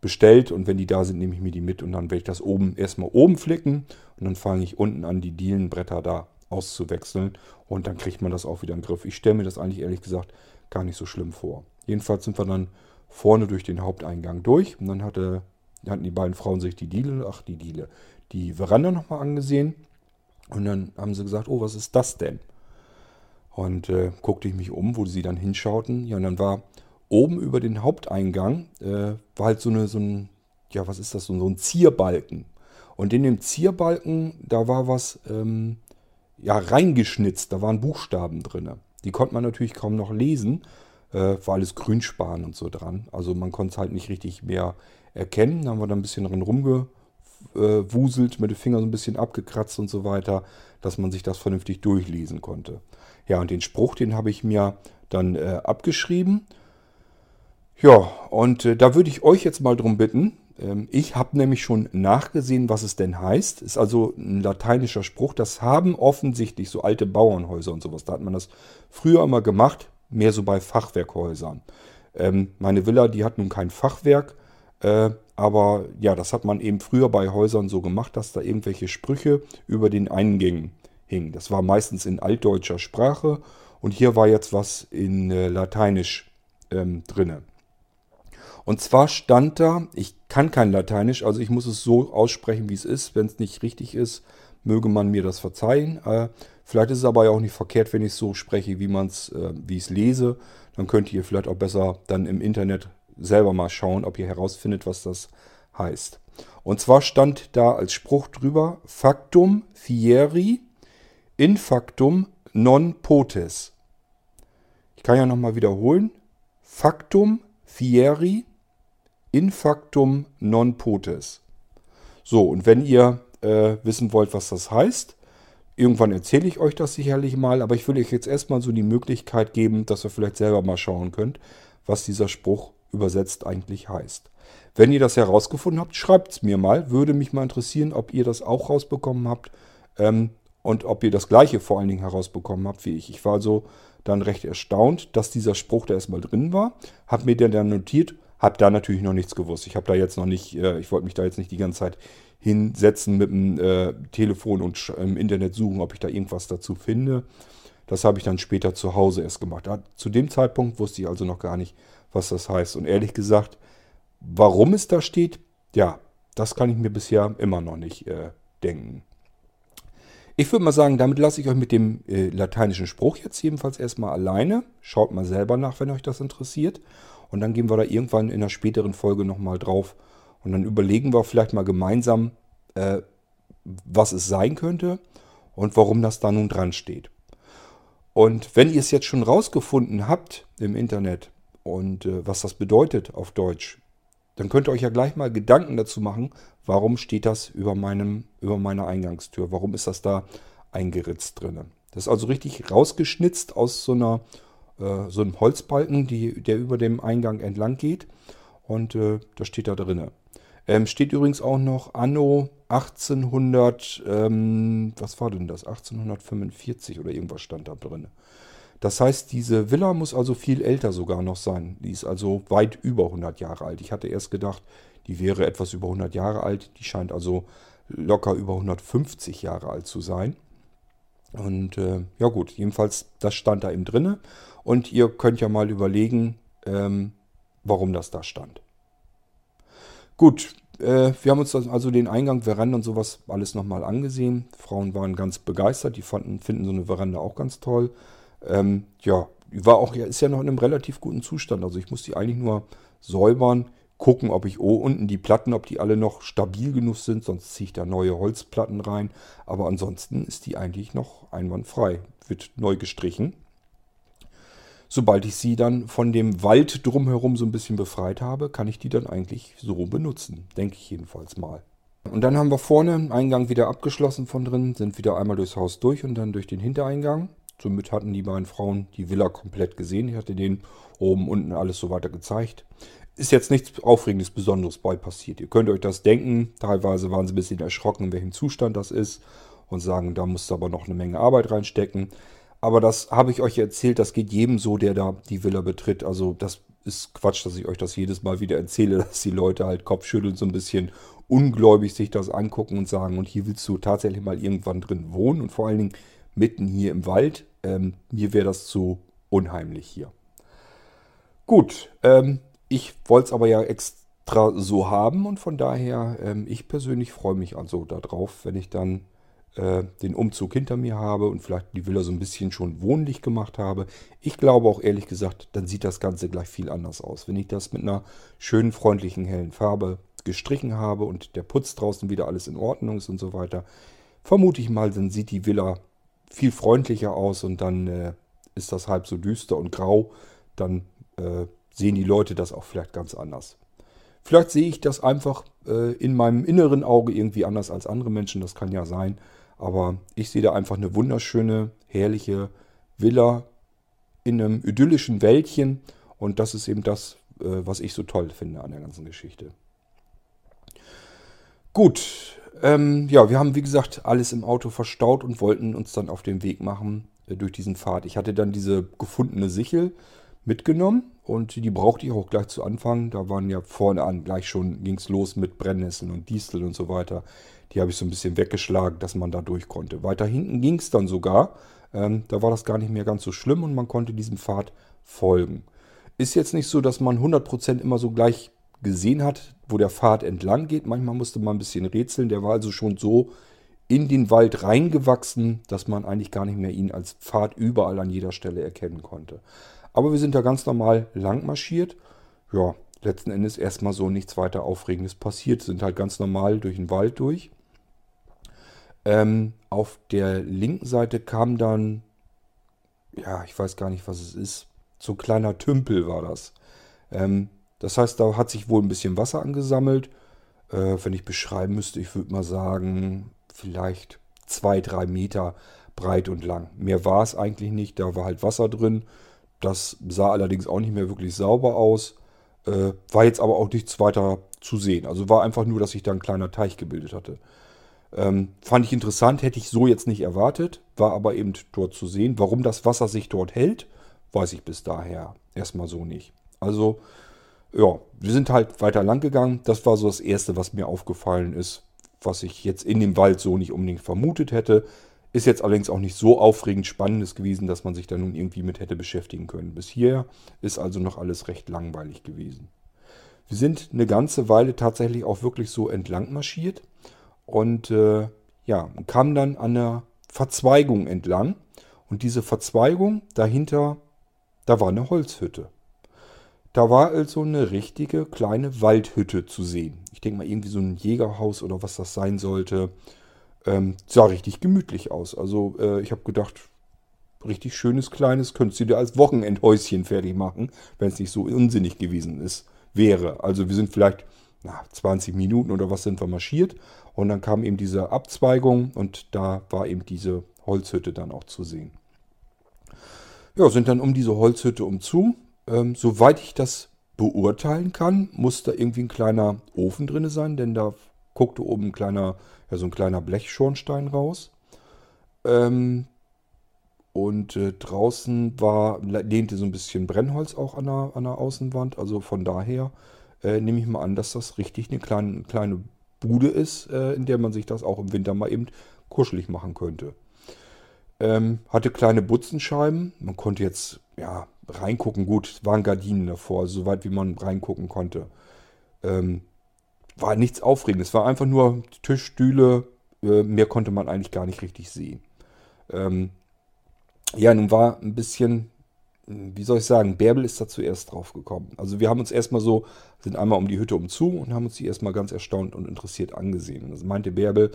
bestellt und wenn die da sind, nehme ich mir die mit und dann werde ich das oben erstmal oben flicken und dann fange ich unten an, die Dielenbretter da auszuwechseln und dann kriegt man das auch wieder in den Griff. Ich stelle mir das eigentlich ehrlich gesagt gar nicht so schlimm vor. Jedenfalls sind wir dann vorne durch den Haupteingang durch. Und dann hatte, hatten die beiden Frauen sich die Diele, ach die Diele, die Veranda nochmal angesehen. Und dann haben sie gesagt, oh, was ist das denn? Und äh, guckte ich mich um, wo sie dann hinschauten. Ja, und dann war oben über den Haupteingang, äh, war halt so, eine, so ein, ja, was ist das, so ein Zierbalken. Und in dem Zierbalken, da war was, ähm, ja, reingeschnitzt. Da waren Buchstaben drin. Die konnte man natürlich kaum noch lesen. Äh, war alles Grünspan und so dran. Also man konnte es halt nicht richtig mehr erkennen. Da haben wir dann ein bisschen drin rumgewuselt, mit den Fingern so ein bisschen abgekratzt und so weiter, dass man sich das vernünftig durchlesen konnte. Ja, und den Spruch, den habe ich mir dann äh, abgeschrieben. Ja, und äh, da würde ich euch jetzt mal drum bitten. Ähm, ich habe nämlich schon nachgesehen, was es denn heißt. Ist also ein lateinischer Spruch. Das haben offensichtlich so alte Bauernhäuser und sowas. Da hat man das früher immer gemacht. Mehr so bei Fachwerkhäusern. Ähm, meine Villa, die hat nun kein Fachwerk. Äh, aber ja, das hat man eben früher bei Häusern so gemacht, dass da irgendwelche Sprüche über den Eingängen hingen. Das war meistens in altdeutscher Sprache. Und hier war jetzt was in äh, Lateinisch ähm, drinne. Und zwar stand da, ich kann kein Lateinisch, also ich muss es so aussprechen, wie es ist. Wenn es nicht richtig ist, möge man mir das verzeihen. Äh, Vielleicht ist es aber ja auch nicht verkehrt, wenn ich so spreche, wie man es, äh, wie ich es lese. Dann könnt ihr vielleicht auch besser dann im Internet selber mal schauen, ob ihr herausfindet, was das heißt. Und zwar stand da als Spruch drüber, Factum fieri infactum non potes. Ich kann ja nochmal wiederholen. Factum fieri infactum non potes. So, und wenn ihr äh, wissen wollt, was das heißt, irgendwann erzähle ich euch das sicherlich mal, aber ich will euch jetzt erstmal so die Möglichkeit geben, dass ihr vielleicht selber mal schauen könnt, was dieser Spruch übersetzt eigentlich heißt. Wenn ihr das herausgefunden habt, schreibt es mir mal. Würde mich mal interessieren, ob ihr das auch rausbekommen habt ähm, und ob ihr das Gleiche vor allen Dingen herausbekommen habt wie ich. Ich war also dann recht erstaunt, dass dieser Spruch da erstmal drin war, habe mir den dann notiert, habe da natürlich noch nichts gewusst. Ich habe da jetzt noch nicht, äh, ich wollte mich da jetzt nicht die ganze Zeit hinsetzen mit dem äh, Telefon und im Internet suchen, ob ich da irgendwas dazu finde. Das habe ich dann später zu Hause erst gemacht. Zu dem Zeitpunkt wusste ich also noch gar nicht, was das heißt. Und ehrlich gesagt, warum es da steht, ja, das kann ich mir bisher immer noch nicht äh, denken. Ich würde mal sagen, damit lasse ich euch mit dem äh, lateinischen Spruch jetzt jedenfalls erstmal alleine. Schaut mal selber nach, wenn euch das interessiert. Und dann gehen wir da irgendwann in einer späteren Folge nochmal drauf. Und dann überlegen wir vielleicht mal gemeinsam, äh, was es sein könnte und warum das da nun dran steht. Und wenn ihr es jetzt schon rausgefunden habt im Internet und äh, was das bedeutet auf Deutsch, dann könnt ihr euch ja gleich mal Gedanken dazu machen, warum steht das über, meinem, über meiner Eingangstür? Warum ist das da eingeritzt drin? Das ist also richtig rausgeschnitzt aus so, einer, äh, so einem Holzbalken, die, der über dem Eingang entlang geht. Und äh, das steht da drin. Ähm, steht übrigens auch noch Anno achtzehnhundert, ähm, was war denn das? achtzehnhundertfünfundvierzig oder irgendwas stand da drin. Das heißt, diese Villa muss also viel älter sogar noch sein. Die ist also weit über hundert Jahre alt. Ich hatte erst gedacht, die wäre etwas über hundert Jahre alt. Die scheint also locker über hundertfünfzig Jahre alt zu sein. Und äh, ja gut, jedenfalls, das stand da eben drin. Und ihr könnt ja mal überlegen, ähm, warum das da stand. Gut, äh, wir haben uns also den Eingang, Veranda und sowas alles nochmal angesehen. Frauen waren ganz begeistert. Die fanden, finden so eine Veranda auch ganz toll. Ähm, ja, war auch, ist ja noch in einem relativ guten Zustand. Also ich muss die eigentlich nur säubern, gucken, ob ich oh, unten die Platten, ob die alle noch stabil genug sind. Sonst ziehe ich da neue Holzplatten rein. Aber ansonsten ist die eigentlich noch einwandfrei. Wird neu gestrichen. Sobald ich sie dann von dem Wald drumherum so ein bisschen befreit habe, kann ich die dann eigentlich so benutzen. Denke ich jedenfalls mal. Und dann haben wir vorne den Eingang wieder abgeschlossen von drin. Sind wieder einmal durchs Haus durch und dann durch den Hintereingang. Somit hatten die beiden Frauen die Villa komplett gesehen. Ich hatte denen oben, unten alles so weiter gezeigt. Ist jetzt nichts Aufregendes, Besonderes bei passiert. Ihr könnt euch das denken. Teilweise waren sie ein bisschen erschrocken, in welchem Zustand das ist. Und sagen, da musst du aber noch eine Menge Arbeit reinstecken. Aber das habe ich euch erzählt, das geht jedem so, der da die Villa betritt. Also das ist Quatsch, dass ich euch das jedes Mal wieder erzähle, dass die Leute halt kopfschütteln, so ein bisschen ungläubig sich das angucken und sagen, und hier willst du tatsächlich mal irgendwann drin wohnen und vor allen Dingen mitten hier im Wald. Ähm, mir wäre das zu unheimlich hier. Gut, ähm, ich wollte es aber ja extra so haben und von daher, ähm, ich persönlich freue mich also darauf, wenn ich dann den Umzug hinter mir habe und vielleicht die Villa so ein bisschen schon wohnlich gemacht habe. Ich glaube auch ehrlich gesagt, dann sieht das Ganze gleich viel anders aus. Wenn ich das mit einer schönen, freundlichen, hellen Farbe gestrichen habe und der Putz draußen wieder alles in Ordnung ist und so weiter, vermute ich mal, dann sieht die Villa viel freundlicher aus und dann äh, ist das halb so düster und grau. Dann äh, sehen die Leute das auch vielleicht ganz anders. Vielleicht sehe ich das einfach äh, in meinem inneren Auge irgendwie anders als andere Menschen. Das kann ja sein. Aber ich sehe da einfach eine wunderschöne, herrliche Villa in einem idyllischen Wäldchen. Und das ist eben das, äh, was ich so toll finde an der ganzen Geschichte. Gut, ähm, ja, wir haben wie gesagt alles im Auto verstaut und wollten uns dann auf den Weg machen äh, durch diesen Pfad. Ich hatte dann diese gefundene Sichel mitgenommen und die brauchte ich auch gleich zu Anfang. Da waren ja vorne an gleich schon, ging es los mit Brennnesseln und Disteln und so weiter. Die habe ich so ein bisschen weggeschlagen, dass man da durch konnte. Weiter hinten ging es dann sogar. Ähm, da war das gar nicht mehr ganz so schlimm und man konnte diesem Pfad folgen. Ist jetzt nicht so, dass man hundert Prozent immer so gleich gesehen hat, wo der Pfad entlang geht. Manchmal musste man ein bisschen rätseln. Der war also schon so in den Wald reingewachsen, dass man eigentlich gar nicht mehr ihn als Pfad überall an jeder Stelle erkennen konnte. Aber wir sind da ganz normal lang marschiert. Ja, letzten Endes erstmal so nichts weiter Aufregendes passiert. Sind halt ganz normal durch den Wald durch. Ähm, auf der linken Seite kam dann, ja, ich weiß gar nicht, was es ist. So ein kleiner Tümpel war das. Ähm, das heißt, da hat sich wohl ein bisschen Wasser angesammelt. Äh, wenn ich beschreiben müsste, ich würde mal sagen, vielleicht zwei, drei Meter breit und lang. Mehr war es eigentlich nicht. Da war halt Wasser drin. Das sah allerdings auch nicht mehr wirklich sauber aus, äh, war jetzt aber auch nichts weiter zu sehen. Also war einfach nur, dass sich da ein kleiner Teich gebildet hatte. Ähm, fand ich interessant, hätte ich so jetzt nicht erwartet, war aber eben dort zu sehen. Warum das Wasser sich dort hält, weiß ich bis daher erstmal so nicht. Also, ja, wir sind halt weiter lang gegangen. Das war so das Erste, was mir aufgefallen ist, was ich jetzt in dem Wald so nicht unbedingt vermutet hätte. Ist jetzt allerdings auch nicht so aufregend Spannendes gewesen, dass man sich da nun irgendwie mit hätte beschäftigen können. Bis hier ist also noch alles recht langweilig gewesen. Wir sind eine ganze Weile tatsächlich auch wirklich so entlang marschiert und äh, ja, kamen dann an einer Verzweigung entlang. Und diese Verzweigung dahinter, da war eine Holzhütte. Da war also eine richtige kleine Waldhütte zu sehen. Ich denke mal irgendwie so ein Jägerhaus oder was das sein sollte. Ähm, sah richtig gemütlich aus. Also äh, ich habe gedacht, richtig schönes, kleines, könntest du dir als Wochenendhäuschen fertig machen, wenn es nicht so unsinnig gewesen ist, wäre. Also wir sind vielleicht na, zwanzig Minuten oder was sind wir marschiert und dann kam eben diese Abzweigung und da war eben diese Holzhütte dann auch zu sehen. Ja, sind dann um diese Holzhütte umzu. Ähm, soweit ich das beurteilen kann, muss da irgendwie ein kleiner Ofen drin sein, denn da guckte oben ein kleiner, ja, so ein kleiner Blechschornstein raus. Ähm, und äh, draußen war, lehnte so ein bisschen Brennholz auch an der, an der Außenwand. Also von daher äh, nehme ich mal an, dass das richtig eine kleine, kleine Bude ist, äh, in der man sich das auch im Winter mal eben kuschelig machen könnte. Ähm, hatte kleine Butzenscheiben. Man konnte jetzt ja reingucken. Gut, waren Gardinen davor, also soweit wie man reingucken konnte. Ähm, war nichts Aufregendes. War einfach nur Tisch, Stühle. Äh, mehr konnte man eigentlich gar nicht richtig sehen. Ähm, ja, nun war ein bisschen, wie soll ich sagen, Bärbel ist da zuerst drauf gekommen. Also wir haben uns erstmal so, sind einmal um die Hütte umzu und haben uns die erstmal ganz erstaunt und interessiert angesehen. Das meinte Bärbel,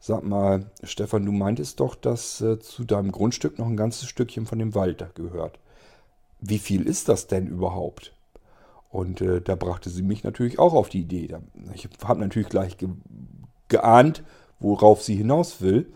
sag mal, Stefan, du meintest doch, dass äh, zu deinem Grundstück noch ein ganzes Stückchen von dem Wald gehört. Wie viel ist das denn überhaupt? Und äh, da brachte sie mich natürlich auch auf die Idee. Ich habe natürlich gleich ge- geahnt, worauf sie hinaus will.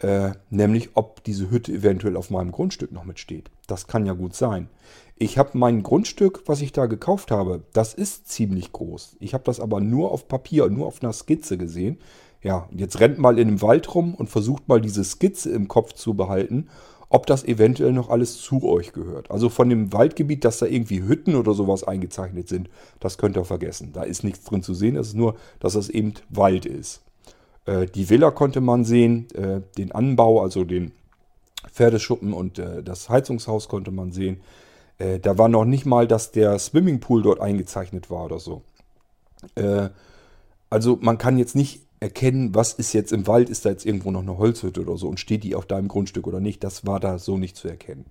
Äh, nämlich, ob diese Hütte eventuell auf meinem Grundstück noch mitsteht. Das kann ja gut sein. Ich habe mein Grundstück, was ich da gekauft habe, das ist ziemlich groß. Ich habe das aber nur auf Papier, nur auf einer Skizze gesehen. Ja, jetzt rennt mal in dem Wald rum und versucht mal diese Skizze im Kopf zu behalten, ob das eventuell noch alles zu euch gehört. Also von dem Waldgebiet, dass da irgendwie Hütten oder sowas eingezeichnet sind, das könnt ihr vergessen. Da ist nichts drin zu sehen, das ist nur, dass das eben Wald ist. Äh, die Villa konnte man sehen, äh, den Anbau, also den Pferdeschuppen und äh, das Heizungshaus konnte man sehen. Äh, da war noch nicht mal, dass der Swimmingpool dort eingezeichnet war oder so. Äh, also man kann jetzt nicht erkennen, was ist jetzt im Wald, ist da jetzt irgendwo noch eine Holzhütte oder so und steht die auf deinem Grundstück oder nicht, das war da so nicht zu erkennen.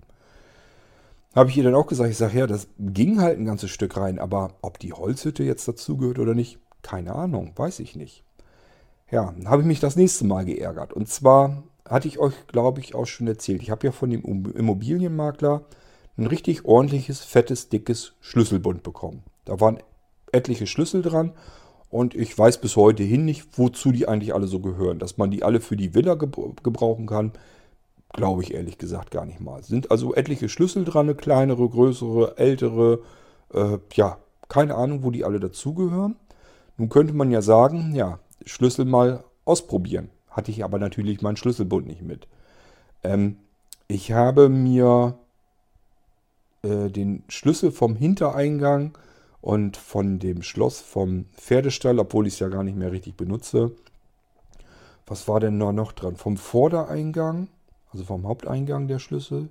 Habe ich ihr dann auch gesagt, ich sage, ja, das ging halt ein ganzes Stück rein, aber ob die Holzhütte jetzt dazugehört oder nicht, keine Ahnung, weiß ich nicht. Ja, dann habe ich mich das nächste Mal geärgert und zwar hatte ich euch, glaube ich, auch schon erzählt, ich habe ja von dem Immobilienmakler ein richtig ordentliches, fettes, dickes Schlüsselbund bekommen. Da waren etliche Schlüssel dran. Und ich weiß bis heute hin nicht, wozu die eigentlich alle so gehören. Dass man die alle für die Villa gebrauchen kann, glaube ich ehrlich gesagt gar nicht mal. Sind also etliche Schlüssel dran, kleinere, größere, ältere. Äh, ja, keine Ahnung, wo die alle dazugehören. Nun könnte man ja sagen, ja, Schlüssel mal ausprobieren. Hatte ich aber natürlich meinen Schlüsselbund nicht mit. Ähm, ich habe mir äh, den Schlüssel vom Hintereingang und von dem Schloss vom Pferdestall, obwohl ich es ja gar nicht mehr richtig benutze. Was war denn da noch dran? Vom Vordereingang, also vom Haupteingang der Schlüssel.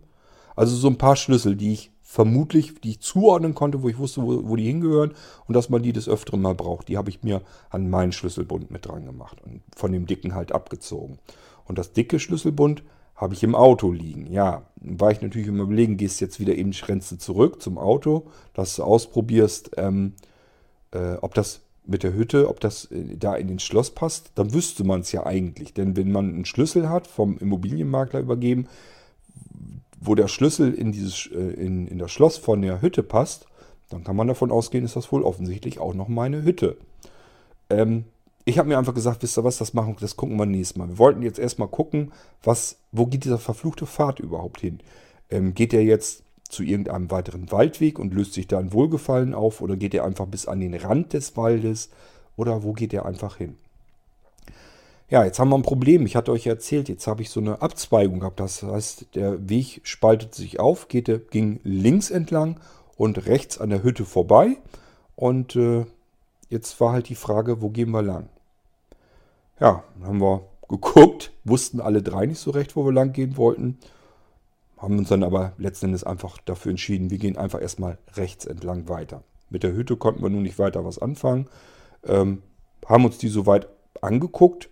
Also so ein paar Schlüssel, die ich vermutlich, die ich zuordnen konnte, wo ich wusste, wo, wo die hingehören. Und dass man die des Öfteren mal braucht. Die habe ich mir an meinen Schlüsselbund mit dran gemacht. Und von dem dicken halt abgezogen. Und das dicke Schlüsselbund habe ich im Auto liegen. Ja, war ich natürlich immer überlegen, gehst jetzt wieder eben Grenze zurück zum Auto, dass du ausprobierst, ähm, äh, ob das mit der Hütte, ob das äh, da in den Schloss passt, dann wüsste man es ja eigentlich. Denn wenn man einen Schlüssel hat, vom Immobilienmakler übergeben, wo der Schlüssel in, dieses, äh, in, in das Schloss von der Hütte passt, dann kann man davon ausgehen, ist das wohl offensichtlich auch noch meine Hütte. Ähm, Ich habe mir einfach gesagt, wisst ihr was, das machen, das gucken wir nächstes Mal. Wir wollten jetzt erstmal gucken, was, wo geht dieser verfluchte Pfad überhaupt hin? Ähm, geht der jetzt zu irgendeinem weiteren Waldweg und löst sich da ein Wohlgefallen auf? Oder geht der einfach bis an den Rand des Waldes? Oder wo geht der einfach hin? Ja, jetzt haben wir ein Problem. Ich hatte euch erzählt, jetzt habe ich so eine Abzweigung gehabt. Das heißt, der Weg spaltet sich auf, geht, ging links entlang und rechts an der Hütte vorbei. Und äh, jetzt war halt die Frage, wo gehen wir lang? Ja, dann haben wir geguckt, wussten alle drei nicht so recht, wo wir lang gehen wollten. Haben uns dann aber letzten Endes einfach dafür entschieden, wir gehen einfach erstmal rechts entlang weiter. Mit der Hütte konnten wir nun nicht weiter was anfangen. Ähm, haben uns die soweit angeguckt.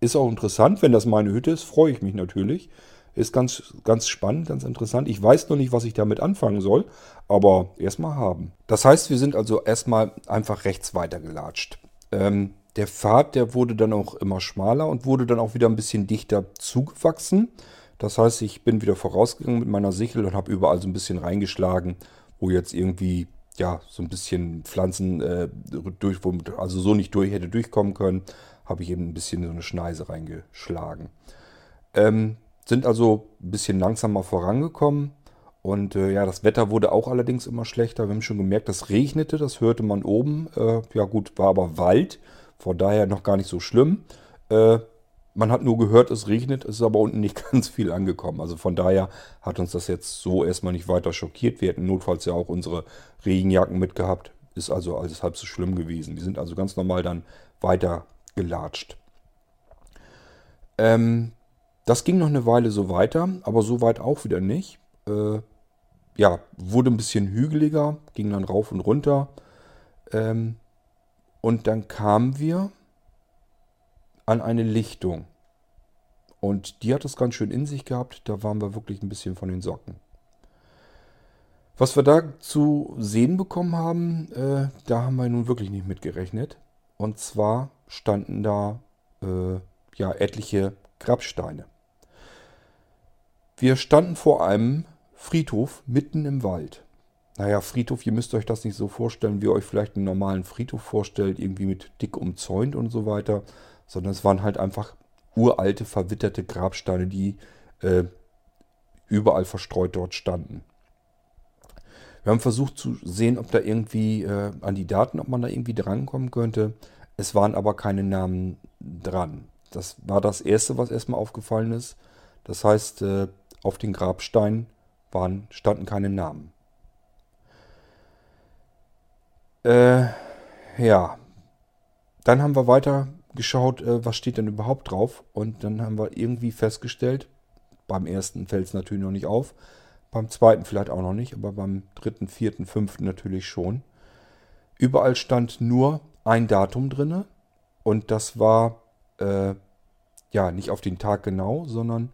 Ist auch interessant, wenn das meine Hütte ist, freue ich mich natürlich. Ist ganz, ganz spannend, ganz interessant. Ich weiß noch nicht, was ich damit anfangen soll, aber erstmal haben. Das heißt, wir sind also erstmal einfach rechts weitergelatscht. Ähm, Der Pfad, der wurde dann auch immer schmaler und wurde dann auch wieder ein bisschen dichter zugewachsen. Das heißt, ich bin wieder vorausgegangen mit meiner Sichel und habe überall so ein bisschen reingeschlagen, wo jetzt irgendwie ja so ein bisschen Pflanzen äh, durch, wo, also so nicht durch hätte durchkommen können, habe ich eben ein bisschen so eine Schneise reingeschlagen. Ähm, sind also ein bisschen langsamer vorangekommen. Und äh, ja, das Wetter wurde auch allerdings immer schlechter. Wir haben schon gemerkt, das regnete, das hörte man oben. Äh, ja gut, war aber Wald, von daher noch gar nicht so schlimm. Äh, man hat nur gehört, es regnet, es ist aber unten nicht ganz viel angekommen. Also von daher hat uns das jetzt so erstmal nicht weiter schockiert. Wir hätten notfalls ja auch unsere Regenjacken mitgehabt. Ist also alles halb so schlimm gewesen. Wir sind also ganz normal dann weiter gelatscht. Ähm, das ging noch eine Weile so weiter, aber so weit auch wieder nicht. Äh, Ja, wurde ein bisschen hügeliger, ging dann rauf und runter. Ähm, und dann kamen wir an eine Lichtung. Und die hat es ganz schön in sich gehabt. Da waren wir wirklich ein bisschen von den Socken. Was wir da zu sehen bekommen haben, äh, da haben wir nun wirklich nicht mit gerechnet. Und zwar standen da äh, ja, etliche Grabsteine. Wir standen vor einem Friedhof mitten im Wald. Naja, Friedhof, ihr müsst euch das nicht so vorstellen, wie ihr euch vielleicht einen normalen Friedhof vorstellt, irgendwie mit dick umzäunt und so weiter, sondern es waren halt einfach uralte, verwitterte Grabsteine, die äh, überall verstreut dort standen. Wir haben versucht zu sehen, ob da irgendwie äh, an die Daten, ob man da irgendwie drankommen könnte. Es waren aber keine Namen dran. Das war das Erste, was erstmal aufgefallen ist. Das heißt, äh, auf den Grabsteinen Waren, standen keine Namen. Äh, ja. Dann haben wir weiter geschaut, äh, was steht denn überhaupt drauf. Und dann haben wir irgendwie festgestellt, beim ersten fällt es natürlich noch nicht auf, beim zweiten vielleicht auch noch nicht, aber beim dritten, vierten, fünften natürlich schon. Überall stand nur ein Datum drin. Und das war, äh, ja, nicht auf den Tag genau, sondern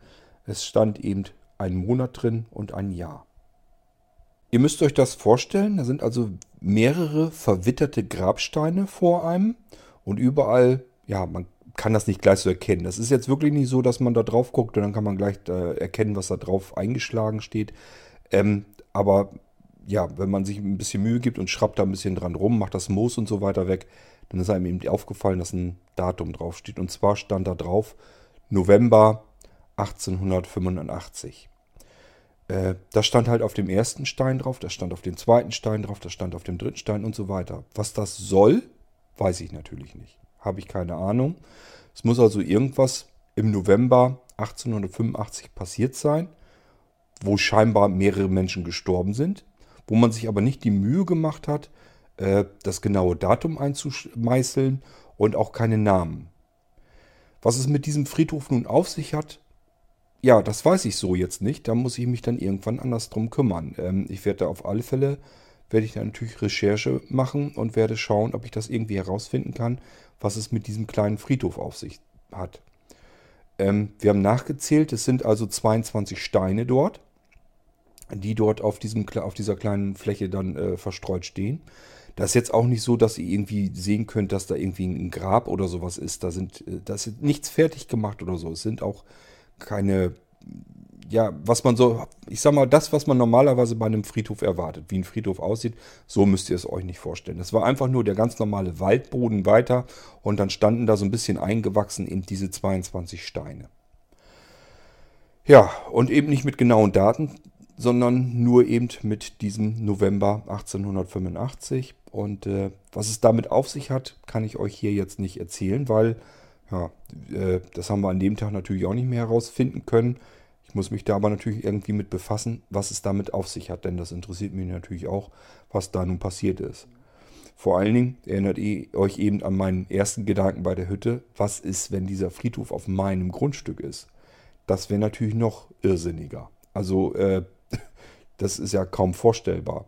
es stand eben ein Monat drin und ein Jahr. Ihr müsst euch das vorstellen, da sind also mehrere verwitterte Grabsteine vor einem und überall, ja, man kann das nicht gleich so erkennen. Das ist jetzt wirklich nicht so, dass man da drauf guckt und dann kann man gleich äh, erkennen, was da drauf eingeschlagen steht. Ähm, aber ja, wenn man sich ein bisschen Mühe gibt und schraubt da ein bisschen dran rum, macht das Moos und so weiter weg, dann ist einem eben aufgefallen, dass ein Datum drauf steht. Und zwar stand da drauf November achtzehnhundertfünfundachtzig. Äh, das stand halt auf dem ersten Stein drauf, das stand auf dem zweiten Stein drauf, das stand auf dem dritten Stein und so weiter. Was das soll, weiß ich natürlich nicht. Habe ich keine Ahnung. Es muss also irgendwas im November achtzehnhundertfünfundachtzig passiert sein, wo scheinbar mehrere Menschen gestorben sind, wo man sich aber nicht die Mühe gemacht hat, äh, das genaue Datum einzumeißeln und auch keine Namen. Was es mit diesem Friedhof nun auf sich hat, ja, das weiß ich so jetzt nicht. Da muss ich mich dann irgendwann anders drum kümmern. Ähm, ich werde da auf alle Fälle, werde ich dann natürlich Recherche machen und werde schauen, ob ich das irgendwie herausfinden kann, was es mit diesem kleinen Friedhof auf sich hat. Ähm, wir haben nachgezählt, es sind also zweiundzwanzig Steine dort, die dort auf, diesem, auf dieser kleinen Fläche dann äh, verstreut stehen. Das ist jetzt auch nicht so, dass ihr irgendwie sehen könnt, dass da irgendwie ein Grab oder sowas ist. Da sind, da ist nichts fertig gemacht oder so. Es sind auch keine, ja, was man so, ich sag mal, das, was man normalerweise bei einem Friedhof erwartet, wie ein Friedhof aussieht, so müsst ihr es euch nicht vorstellen. Das war einfach nur der ganz normale Waldboden weiter und dann standen da so ein bisschen eingewachsen eben diese zweiundzwanzig Steine. Ja, und eben nicht mit genauen Daten, sondern nur eben mit diesem November achtzehnhundertfünfundachtzig. Und äh, was es damit auf sich hat, kann ich euch hier jetzt nicht erzählen, weil ja, äh, das haben wir an dem Tag natürlich auch nicht mehr herausfinden können. Ich muss mich da aber natürlich irgendwie mit befassen, was es damit auf sich hat, denn das interessiert mich natürlich auch, was da nun passiert ist. Vor allen Dingen erinnert ihr euch eben an meinen ersten Gedanken bei der Hütte, was ist, wenn dieser Friedhof auf meinem Grundstück ist? Das wäre natürlich noch irrsinniger. Also, äh, das ist ja kaum vorstellbar.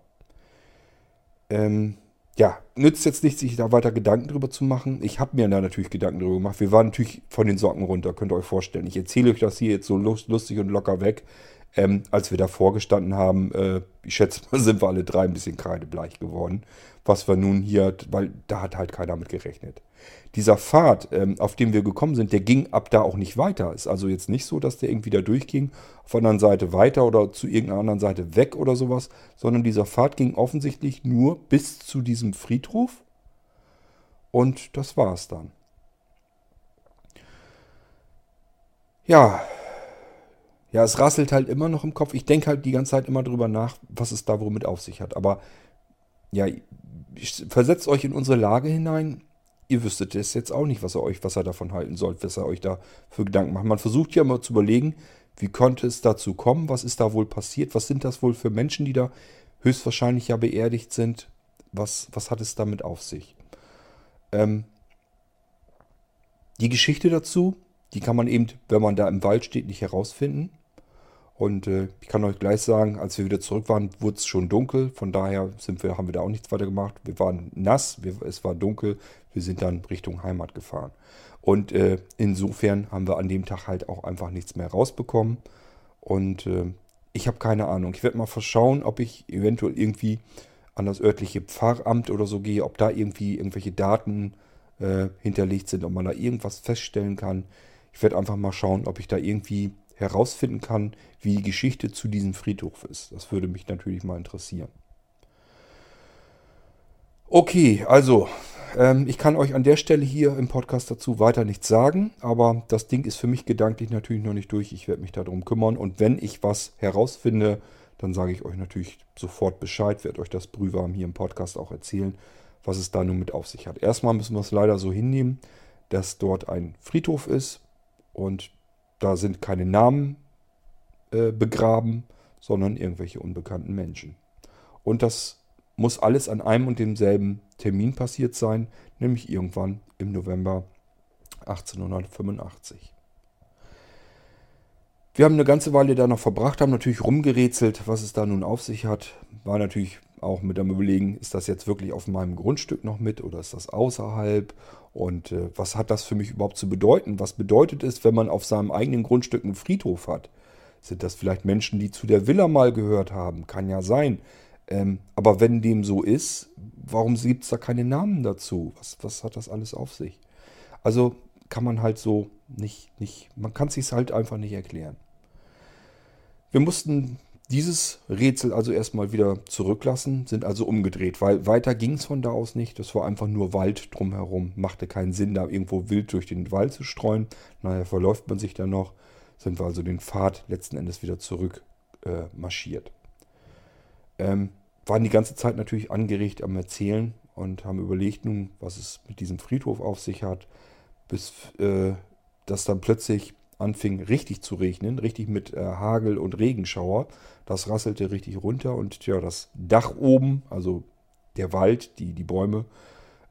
Ähm, ja, nützt jetzt nicht, sich da weiter Gedanken drüber zu machen. Ich habe mir da natürlich Gedanken drüber gemacht. Wir waren natürlich von den Socken runter, könnt ihr euch vorstellen. Ich erzähle euch das hier jetzt so lustig und locker weg. Ähm, als wir davor gestanden haben, äh, ich schätze mal, sind wir alle drei ein bisschen kreidebleich geworden. Was wir nun hier, weil da hat halt keiner mit gerechnet. Dieser Pfad, ähm, auf dem wir gekommen sind, der ging ab da auch nicht weiter. Ist also jetzt nicht so, dass der irgendwie da durchging, auf der anderen Seite weiter oder zu irgendeiner anderen Seite weg oder sowas, sondern dieser Pfad ging offensichtlich nur bis zu diesem Friedhof und das war's dann. Ja, ja, es rasselt halt immer noch im Kopf. Ich denke halt die ganze Zeit immer drüber nach, was es da womit auf sich hat. Aber ja, versetzt euch in unsere Lage hinein. Ihr wüsstet es jetzt auch nicht, was ihr euch, was ihr davon halten sollt, was ihr euch da für Gedanken macht. Man versucht ja immer zu überlegen, wie konnte es dazu kommen, was ist da wohl passiert, was sind das wohl für Menschen, die da höchstwahrscheinlich ja beerdigt sind, was, was hat es damit auf sich? Ähm, die Geschichte dazu, die kann man eben, wenn man da im Wald steht, nicht herausfinden. Und äh, ich kann euch gleich sagen, als wir wieder zurück waren, wurde es schon dunkel. Von daher sind wir, haben wir da auch nichts weiter gemacht. Wir waren nass, wir, es war dunkel. Wir sind dann Richtung Heimat gefahren. Und äh, insofern haben wir an dem Tag halt auch einfach nichts mehr rausbekommen. Und äh, ich habe keine Ahnung. Ich werde mal schauen, ob ich eventuell irgendwie an das örtliche Pfarramt oder so gehe, ob da irgendwie irgendwelche Daten äh, hinterlegt sind, ob man da irgendwas feststellen kann. Ich werde einfach mal schauen, ob ich da irgendwie herausfinden kann, wie die Geschichte zu diesem Friedhof ist. Das würde mich natürlich mal interessieren. Okay, also, ähm, ich kann euch an der Stelle hier im Podcast dazu weiter nichts sagen, aber das Ding ist für mich gedanklich natürlich noch nicht durch. Ich werde mich darum kümmern und wenn ich was herausfinde, dann sage ich euch natürlich sofort Bescheid, werde euch das brühwarm hier im Podcast auch erzählen, was es da nun mit auf sich hat. Erstmal müssen wir es leider so hinnehmen, dass dort ein Friedhof ist und da sind keine Namen äh, begraben, sondern irgendwelche unbekannten Menschen. Und das muss alles an einem und demselben Termin passiert sein, nämlich irgendwann im November achtzehnhundertfünfundachtzig. Wir haben eine ganze Weile da noch verbracht, haben natürlich rumgerätselt, was es da nun auf sich hat. War natürlich auch mit am Überlegen, ist das jetzt wirklich auf meinem Grundstück noch mit oder ist das außerhalb? Und äh, was hat das für mich überhaupt zu bedeuten? Was bedeutet es, wenn man auf seinem eigenen Grundstück einen Friedhof hat? Sind das vielleicht Menschen, die zu der Villa mal gehört haben? Kann ja sein. Ähm, aber wenn dem so ist, warum gibt es da keine Namen dazu? Was, was hat das alles auf sich? Also kann man halt so nicht, nicht man kann es sich halt einfach nicht erklären. Wir mussten dieses Rätsel also erstmal wieder zurücklassen, sind also umgedreht, weil weiter ging es von da aus nicht. Das war einfach nur Wald drumherum, machte keinen Sinn, da irgendwo wild durch den Wald zu streuen. Naja, verläuft man sich dann noch, sind wir also den Pfad letzten Endes wieder zurück äh, marschiert. Ähm, waren die ganze Zeit natürlich angeregt am Erzählen und haben überlegt nun, was es mit diesem Friedhof auf sich hat, bis äh, das dann plötzlich anfing richtig zu regnen, richtig mit äh, Hagel und Regenschauer. Das rasselte richtig runter und tja, das Dach oben, also der Wald, die, die Bäume,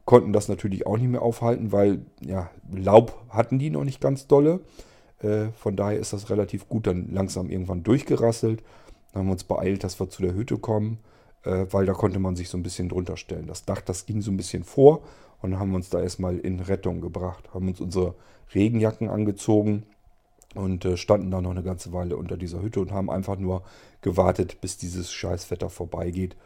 konnten das natürlich auch nicht mehr aufhalten, weil ja, Laub hatten die noch nicht ganz dolle. Äh, von daher ist das relativ gut dann langsam irgendwann durchgerasselt. Dann haben wir uns beeilt, dass wir zu der Hütte kommen, äh, weil da konnte man sich so ein bisschen drunter stellen. Das Dach, das ging so ein bisschen vor und haben uns da erstmal in Rettung gebracht. Haben uns unsere Regenjacken angezogen und äh, standen da noch eine ganze Weile unter dieser Hütte und haben einfach nur gewartet, bis dieses Scheißwetter vorbeigeht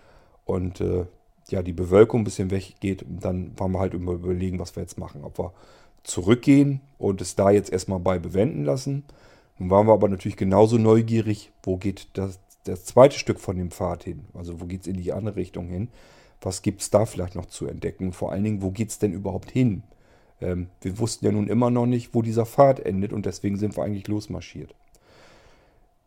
und äh, ja, die Bewölkung ein bisschen weggeht. Und dann waren wir halt über überlegen, was wir jetzt machen. Ob wir zurückgehen und es da jetzt erstmal bei bewenden lassen. Nun waren wir aber natürlich genauso neugierig, wo geht das, das zweite Stück von dem Pfad hin? Also wo geht es in die andere Richtung hin? Was gibt es da vielleicht noch zu entdecken? Vor allen Dingen, wo geht es denn überhaupt hin? Ähm, wir wussten ja nun immer noch nicht, wo dieser Pfad endet und deswegen sind wir eigentlich losmarschiert.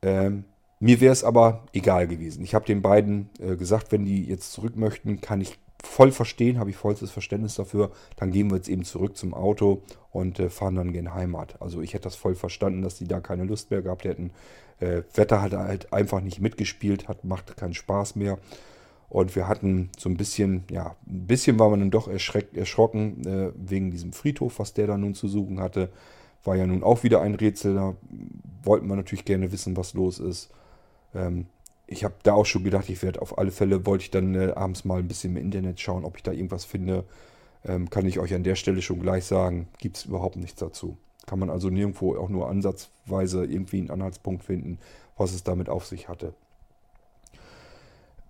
Ähm, mir wäre es aber egal gewesen. Ich habe den beiden äh, gesagt, wenn die jetzt zurück möchten, kann ich voll verstehen, habe ich vollstes Verständnis dafür. Dann gehen wir jetzt eben zurück zum Auto und äh, fahren dann in Heimat. Also ich hätte das voll verstanden, dass die da keine Lust mehr gehabt hätten. Äh, Wetter hat halt einfach nicht mitgespielt, hat, macht keinen Spaß mehr. Und wir hatten so ein bisschen, ja, ein bisschen war man dann doch erschreck, erschrocken äh, wegen diesem Friedhof, was der da nun zu suchen hatte. War ja nun auch wieder ein Rätsel, da wollten wir natürlich gerne wissen, was los ist. Ähm, ich habe da auch schon gedacht, ich werde auf alle Fälle, wollte ich dann äh, abends mal ein bisschen im Internet schauen, ob ich da irgendwas finde. Ähm, kann ich euch an der Stelle schon gleich sagen, gibt es überhaupt nichts dazu. Kann man also nirgendwo auch nur ansatzweise irgendwie einen Anhaltspunkt finden, was es damit auf sich hatte.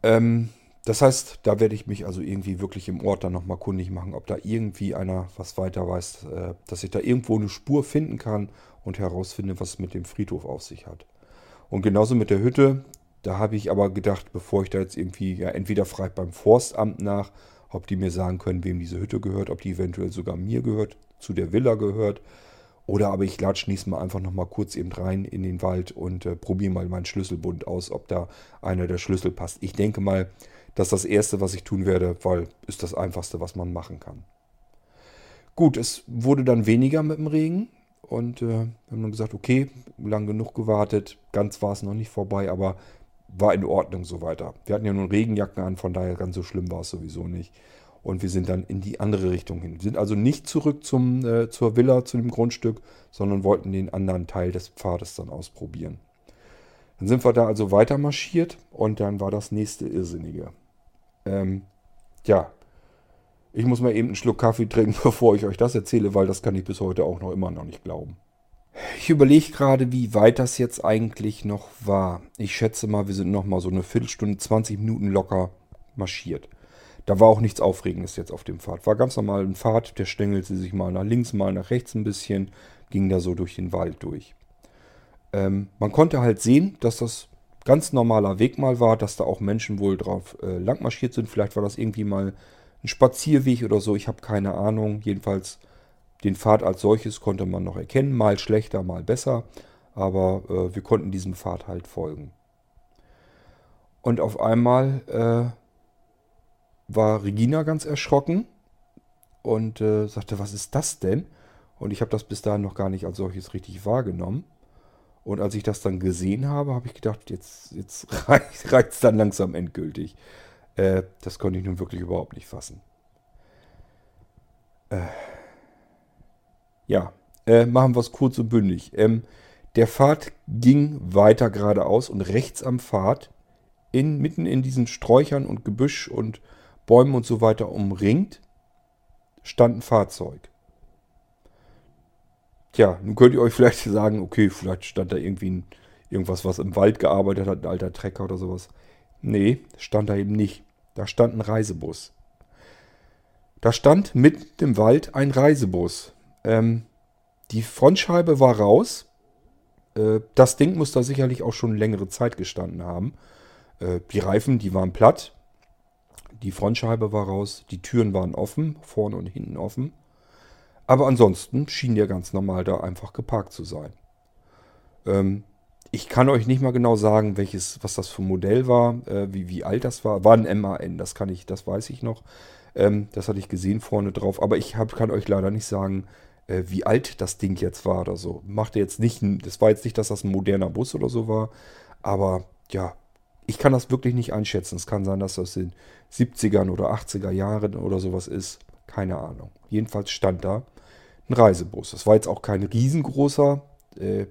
Ähm... Das heißt, da werde ich mich also irgendwie wirklich im Ort dann nochmal kundig machen, ob da irgendwie einer was weiter weiß, dass ich da irgendwo eine Spur finden kann und herausfinde, was es mit dem Friedhof auf sich hat. Und genauso mit der Hütte, da habe ich aber gedacht, bevor ich da jetzt irgendwie, ja, entweder frage ich beim Forstamt nach, ob die mir sagen können, wem diese Hütte gehört, ob die eventuell sogar mir gehört, zu der Villa gehört. Oder aber ich latsche nächstes Mal einfach nochmal kurz eben rein in den Wald und äh, probiere mal meinen Schlüsselbund aus, ob da einer der Schlüssel passt. Ich denke mal, das ist das Erste, was ich tun werde, weil ist das Einfachste, was man machen kann. Gut, es wurde dann weniger mit dem Regen und äh, wir haben dann gesagt, okay, lang genug gewartet, ganz war es noch nicht vorbei, aber war in Ordnung so weiter. Wir hatten ja nun Regenjacken an, von daher ganz so schlimm war es sowieso nicht. Und wir sind dann in die andere Richtung hin. Wir sind also nicht zurück zum, äh, zur Villa, zu dem Grundstück, sondern wollten den anderen Teil des Pfades dann ausprobieren. Dann sind wir da also weiter marschiert und dann war das nächste Irrsinnige. Ähm, ja, ich muss mal eben einen Schluck Kaffee trinken, bevor ich euch das erzähle, weil das kann ich bis heute auch noch immer noch nicht glauben. Ich überlege gerade, wie weit das jetzt eigentlich noch war. Ich schätze mal, wir sind noch mal so eine Viertelstunde, zwanzig Minuten locker marschiert. Da war auch nichts Aufregendes jetzt auf dem Pfad. War ganz normal ein Pfad, der stängelte sich mal nach links, mal nach rechts ein bisschen, ging da so durch den Wald durch. Ähm, man konnte halt sehen, dass das ganz normaler Weg mal war, dass da auch Menschen wohl drauf äh, langmarschiert sind. Vielleicht war das irgendwie mal ein Spazierweg oder so, ich habe keine Ahnung. Jedenfalls den Pfad als solches konnte man noch erkennen, mal schlechter, mal besser. Aber äh, wir konnten diesem Pfad halt folgen. Und auf einmal äh, war Regina ganz erschrocken und äh, sagte, was ist das denn? Und ich habe das bis dahin noch gar nicht als solches richtig wahrgenommen. Und als ich das dann gesehen habe, habe ich gedacht, jetzt, jetzt reicht es dann langsam endgültig. Äh, das konnte ich nun wirklich überhaupt nicht fassen. Äh, ja, äh, machen wir es kurz und bündig. Ähm, der Pfad ging weiter geradeaus und rechts am Pfad, in, mitten in diesen Sträuchern und Gebüsch und Bäumen und so weiter umringt, stand ein Fahrzeug. Tja, nun könnt ihr euch vielleicht sagen, okay, vielleicht stand da irgendwie ein, irgendwas, was im Wald gearbeitet hat, ein alter Trecker oder sowas. Nee, stand da eben nicht. Da stand ein Reisebus. Da stand mitten im Wald ein Reisebus. Ähm, die Frontscheibe war raus. Äh, das Ding muss da sicherlich auch schon längere Zeit gestanden haben. Äh, die Reifen, die waren platt. Die Frontscheibe war raus, die Türen waren offen, vorne und hinten offen. Aber ansonsten schien der ganz normal da einfach geparkt zu sein. Ähm, ich kann euch nicht mal genau sagen, welches, was das für ein Modell war, äh, wie, wie alt das war. War ein M A N, das kann ich, das weiß ich noch. Ähm, das hatte ich gesehen vorne drauf. Aber ich hab, kann euch leider nicht sagen, äh, wie alt das Ding jetzt war oder so. Machte jetzt nicht, das war jetzt nicht, dass das ein moderner Bus oder so war. Aber ja. Ich kann das wirklich nicht einschätzen. Es kann sein, dass das in den siebzigern oder achtziger Jahren oder sowas ist. Keine Ahnung. Jedenfalls stand da ein Reisebus. Das war jetzt auch kein riesengroßer. Äh,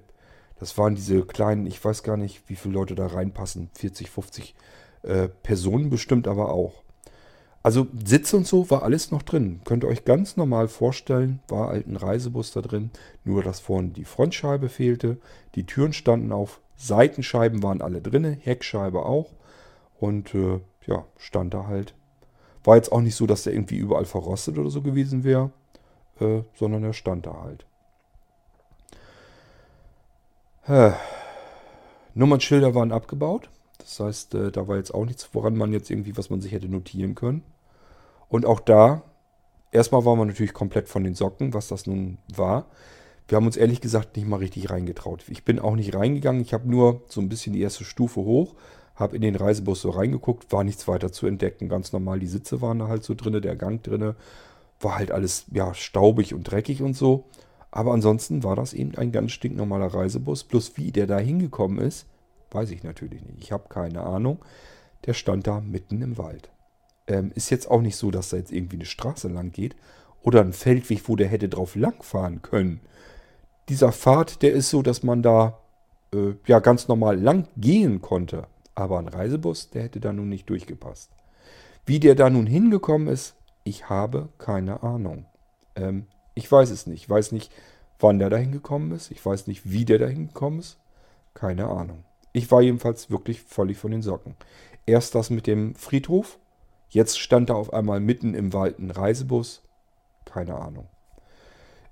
das waren diese kleinen, ich weiß gar nicht, wie viele Leute da reinpassen. vierzig, fünfzig äh, Personen bestimmt aber auch. Also Sitze und so war alles noch drin. Könnt ihr euch ganz normal vorstellen, war halt ein Reisebus da drin. Nur, dass vorne die Frontscheibe fehlte. Die Türen standen auf. Seitenscheiben waren alle drin, Heckscheibe auch und äh, ja, stand da halt. War jetzt auch nicht so, dass der irgendwie überall verrostet oder so gewesen wäre, äh, sondern er stand da halt. Äh, Nummernschilder waren abgebaut, das heißt, äh, da war jetzt auch nichts, woran man jetzt irgendwie, was man sich hätte notieren können. Und auch da, erstmal waren wir natürlich komplett von den Socken, was das nun war. Wir haben uns ehrlich gesagt nicht mal richtig reingetraut. Ich bin auch nicht reingegangen. Ich habe nur so ein bisschen die erste Stufe hoch, habe in den Reisebus so reingeguckt, war nichts weiter zu entdecken. Ganz normal, die Sitze waren da halt so drin, der Gang drin. War halt alles ja, staubig und dreckig und so. Aber ansonsten war das eben ein ganz stinknormaler Reisebus. Bloß wie der da hingekommen ist, weiß ich natürlich nicht. Ich habe keine Ahnung. Der stand da mitten im Wald. Ähm, ist jetzt auch nicht so, dass da jetzt irgendwie eine Straße lang geht oder ein Feldweg, wo der hätte drauf langfahren können. Dieser Pfad, der ist so, dass man da äh, ja ganz normal lang gehen konnte. Aber ein Reisebus, der hätte da nun nicht durchgepasst. Wie der da nun hingekommen ist, ich habe keine Ahnung. Ähm, ich weiß es nicht. Ich weiß nicht, wann der da hingekommen ist. Ich weiß nicht, wie der da hingekommen ist. Keine Ahnung. Ich war jedenfalls wirklich völlig von den Socken. Erst das mit dem Friedhof, Jetzt stand da auf einmal mitten im Wald ein Reisebus. Keine Ahnung.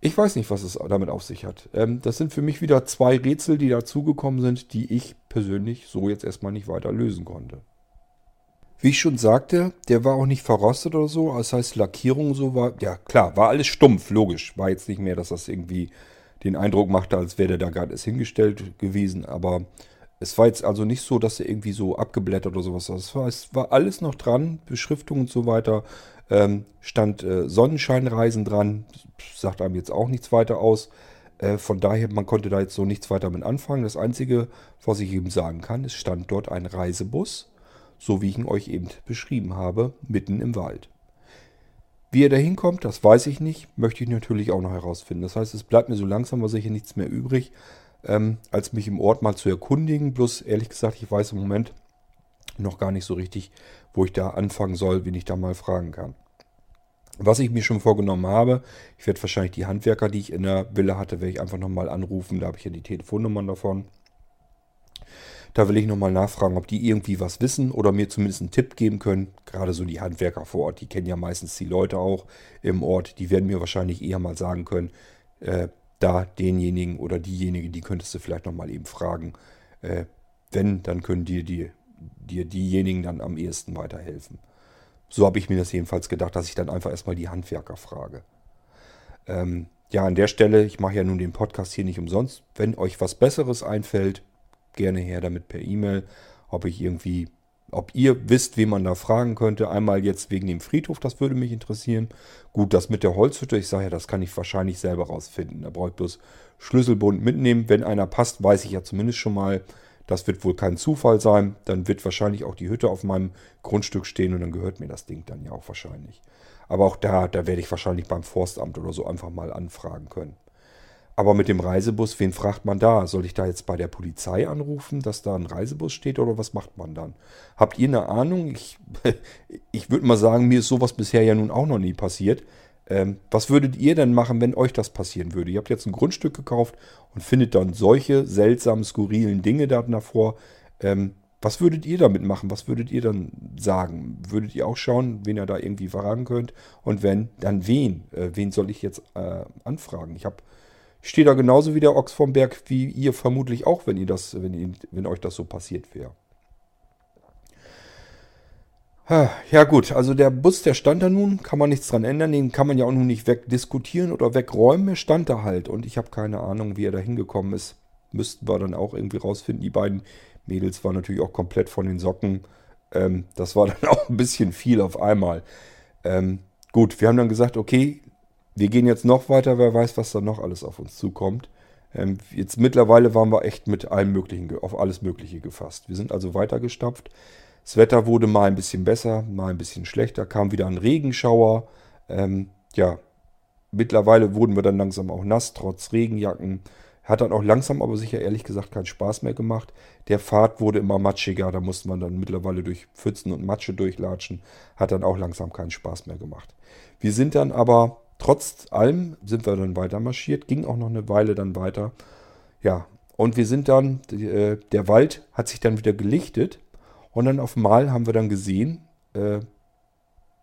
Ich weiß nicht, was es damit auf sich hat. Ähm, das sind für mich wieder zwei Rätsel, die dazugekommen sind, die ich persönlich so jetzt erstmal nicht weiter lösen konnte. Wie ich schon sagte, der war auch nicht verrostet oder so. Das heißt, Lackierung so war... Ja, klar, war alles stumpf, logisch. War jetzt nicht mehr, dass das irgendwie den Eindruck machte, als wäre der da gerade erst hingestellt gewesen. Aber es war jetzt also nicht so, dass er irgendwie so abgeblättert oder sowas war. Es war, es war alles noch dran, Beschriftung und so weiter. Ähm, stand äh, Sonnenscheinreisen dran, sagt einem jetzt auch nichts weiter aus. Äh, von daher, man konnte da jetzt so nichts weiter mit anfangen. Das Einzige, was ich eben sagen kann, es stand dort ein Reisebus, so wie ich ihn euch eben beschrieben habe, mitten im Wald. Wie er da hinkommt, das weiß ich nicht, möchte ich natürlich auch noch herausfinden. Das heißt, es bleibt mir so langsam aber sicher nichts mehr übrig, ähm, als mich im Ort mal zu erkundigen. Bloß, ehrlich gesagt, ich weiß im Moment noch gar nicht so richtig, wo ich da anfangen soll, wen ich da mal fragen kann. Was ich mir schon vorgenommen habe, ich werde wahrscheinlich die Handwerker, die ich in der Villa hatte, werde ich einfach nochmal anrufen. Da habe ich ja die Telefonnummern davon. Da will ich nochmal nachfragen, ob die irgendwie was wissen oder mir zumindest einen Tipp geben können. Gerade so die Handwerker vor Ort, die kennen ja meistens die Leute auch im Ort. Die werden mir wahrscheinlich eher mal sagen können, äh, da denjenigen oder diejenige, die könntest du vielleicht nochmal eben fragen. Äh, wenn, dann können dir die, die, diejenigen dann am ehesten weiterhelfen. So habe ich mir das jedenfalls gedacht, dass ich dann einfach erstmal die Handwerker frage. Ähm, ja, an der Stelle, ich mache ja nun den Podcast hier nicht umsonst. Wenn euch was Besseres einfällt, gerne her damit per E-Mail, ob ich irgendwie, ob ihr wisst, wen man da fragen könnte. Einmal jetzt wegen dem Friedhof, das würde mich interessieren. Gut, das mit der Holzhütte, ich sage ja, das kann ich wahrscheinlich selber rausfinden. Da brauche ich bloß Schlüsselbund mitnehmen. Wenn einer passt, weiß ich ja zumindest schon mal, das wird wohl kein Zufall sein. Dann wird wahrscheinlich auch die Hütte auf meinem Grundstück stehen und dann gehört mir das Ding dann ja auch wahrscheinlich. Aber auch da, da werde ich wahrscheinlich beim Forstamt oder so einfach mal anfragen können. Aber mit dem Reisebus, wen fragt man da? Soll ich da jetzt bei der Polizei anrufen, dass da ein Reisebus steht oder was macht man dann? Habt ihr eine Ahnung? Ich, ich würde mal sagen, mir ist sowas bisher ja nun auch noch nie passiert. Ähm, was würdet ihr denn machen, wenn euch das passieren würde? Ihr habt jetzt ein Grundstück gekauft und findet dann solche seltsamen, skurrilen Dinge da davor. Ähm, was würdet ihr damit machen? Was würdet ihr dann sagen? Würdet ihr auch schauen, wen ihr da irgendwie fragen könnt? Und wenn, dann wen? Äh, wen soll ich jetzt äh, anfragen? Ich habe... Ich stehe da genauso wie der Ochs vom Berg, wie ihr vermutlich auch, wenn ihr das, wenn, ihr, wenn euch das so passiert wäre. Ja gut, also der Bus, der stand da nun, kann man nichts dran ändern, den kann man ja auch nun nicht wegdiskutieren oder wegräumen, er stand da halt und ich habe keine Ahnung, wie er da hingekommen ist. Müssten wir dann auch irgendwie rausfinden. Die beiden Mädels waren natürlich auch komplett von den Socken. Ähm, das war dann auch ein bisschen viel auf einmal. Ähm, gut, wir haben dann gesagt, okay, wir gehen jetzt noch weiter, wer weiß, was da noch alles auf uns zukommt. Ähm, jetzt mittlerweile waren wir echt mit allem Möglichen, auf alles Mögliche gefasst. Wir sind also weitergestapft. Das Wetter wurde mal ein bisschen besser, mal ein bisschen schlechter. Kam wieder ein Regenschauer. Ähm, ja, mittlerweile wurden wir dann langsam auch nass, trotz Regenjacken. Hat dann auch langsam, aber sicher ehrlich gesagt, keinen Spaß mehr gemacht. Der Pfad wurde immer matschiger. Da musste man dann mittlerweile durch Pfützen und Matsche durchlatschen. Hat dann auch langsam keinen Spaß mehr gemacht. Wir sind dann aber... Trotz allem sind wir dann weiter marschiert, ging auch noch eine Weile dann weiter. Ja, und wir sind dann, äh, der Wald hat sich dann wieder gelichtet und dann auf einmal haben wir dann gesehen, äh,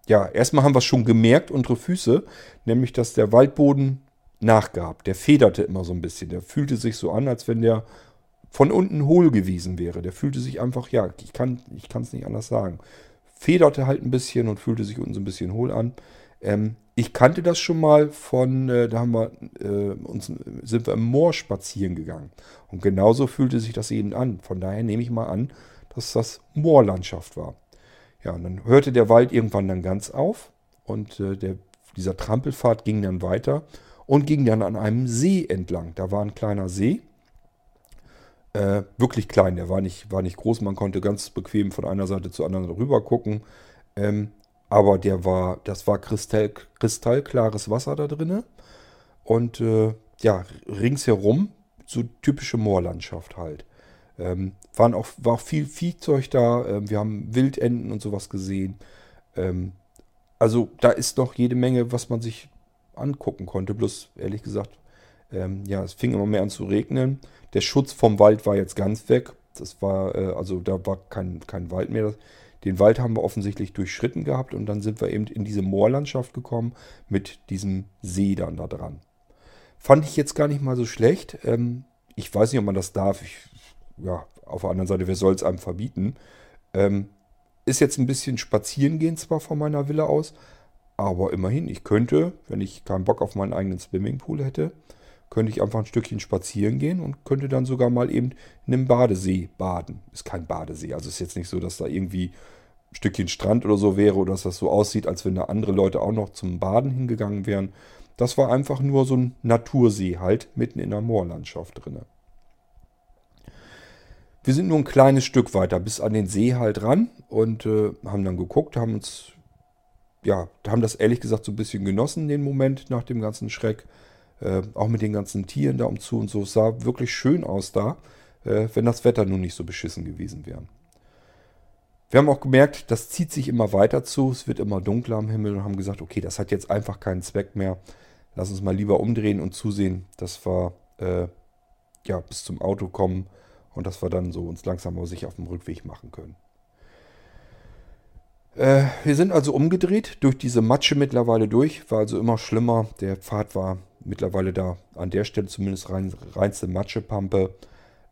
ja, erstmal haben wir schon gemerkt, unsere Füße, nämlich, dass der Waldboden nachgab. Der federte immer so ein bisschen, der fühlte sich so an, als wenn der von unten hohl gewesen wäre. Der fühlte sich einfach, ja, ich kann ich kann es nicht anders sagen, federte halt ein bisschen und fühlte sich unten so ein bisschen hohl an. Ähm, ich kannte das schon mal von, äh, da haben wir, äh, uns, sind wir im Moor spazieren gegangen. Und genauso fühlte sich das eben an. Von daher nehme ich mal an, dass das Moorlandschaft war. Ja, und dann hörte der Wald irgendwann dann ganz auf und äh, der, dieser Trampelpfad ging dann weiter und ging dann an einem See entlang. Da war ein kleiner See, äh, wirklich klein, der war nicht, war nicht groß, man konnte ganz bequem von einer Seite zur anderen rüber gucken. Ähm, Aber der war, das war kristall, kristallklares Wasser da drin. Und äh, ja, ringsherum, so typische Moorlandschaft halt. Ähm, waren auch, war auch viel Viehzeug da. Ähm, wir haben Wildenten und sowas gesehen. Ähm, also da ist noch jede Menge, was man sich angucken konnte. Bloß ehrlich gesagt, ähm, ja, es fing immer mehr an zu regnen. Der Schutz vom Wald war jetzt ganz weg. Das war, äh, also da war kein, kein Wald mehr. Den Wald haben wir offensichtlich durchschritten gehabt und dann sind wir eben in diese Moorlandschaft gekommen mit diesem See dann da dran. Fand ich jetzt gar nicht mal so schlecht. Ähm, ich weiß nicht, ob man das darf. Ich, ja, auf der anderen Seite, wer soll es einem verbieten? Ähm, ist jetzt ein bisschen spazieren gehen zwar von meiner Villa aus, aber immerhin, ich könnte, wenn ich keinen Bock auf meinen eigenen Swimmingpool hätte, könnte ich einfach ein Stückchen spazieren gehen und könnte dann sogar mal eben in einem Badesee baden. Ist kein Badesee, also ist jetzt nicht so, dass da irgendwie ein Stückchen Strand oder so wäre oder dass das so aussieht, als wenn da andere Leute auch noch zum Baden hingegangen wären. Das war einfach nur so ein Natursee halt, mitten in der Moorlandschaft drin. Wir sind nur ein kleines Stück weiter, bis an den See halt ran und äh, haben dann geguckt, haben uns, ja, haben das ehrlich gesagt so ein bisschen genossen, den Moment nach dem ganzen Schreck. Äh, auch mit den ganzen Tieren da um zu und so. Es sah wirklich schön aus da, äh, wenn das Wetter nun nicht so beschissen gewesen wäre. Wir haben auch gemerkt, das zieht sich immer weiter zu. Es wird immer dunkler am Himmel und haben gesagt, okay, das hat jetzt einfach keinen Zweck mehr. Lass uns mal lieber umdrehen und zusehen, dass wir äh, ja, bis zum Auto kommen und dass wir dann so uns langsam auf sich auf dem Rückweg machen können. Äh, wir sind also umgedreht, durch diese Matsche mittlerweile durch. War also immer schlimmer. Der Pfad war mittlerweile da an der Stelle zumindest rein, reinste Matschepampe.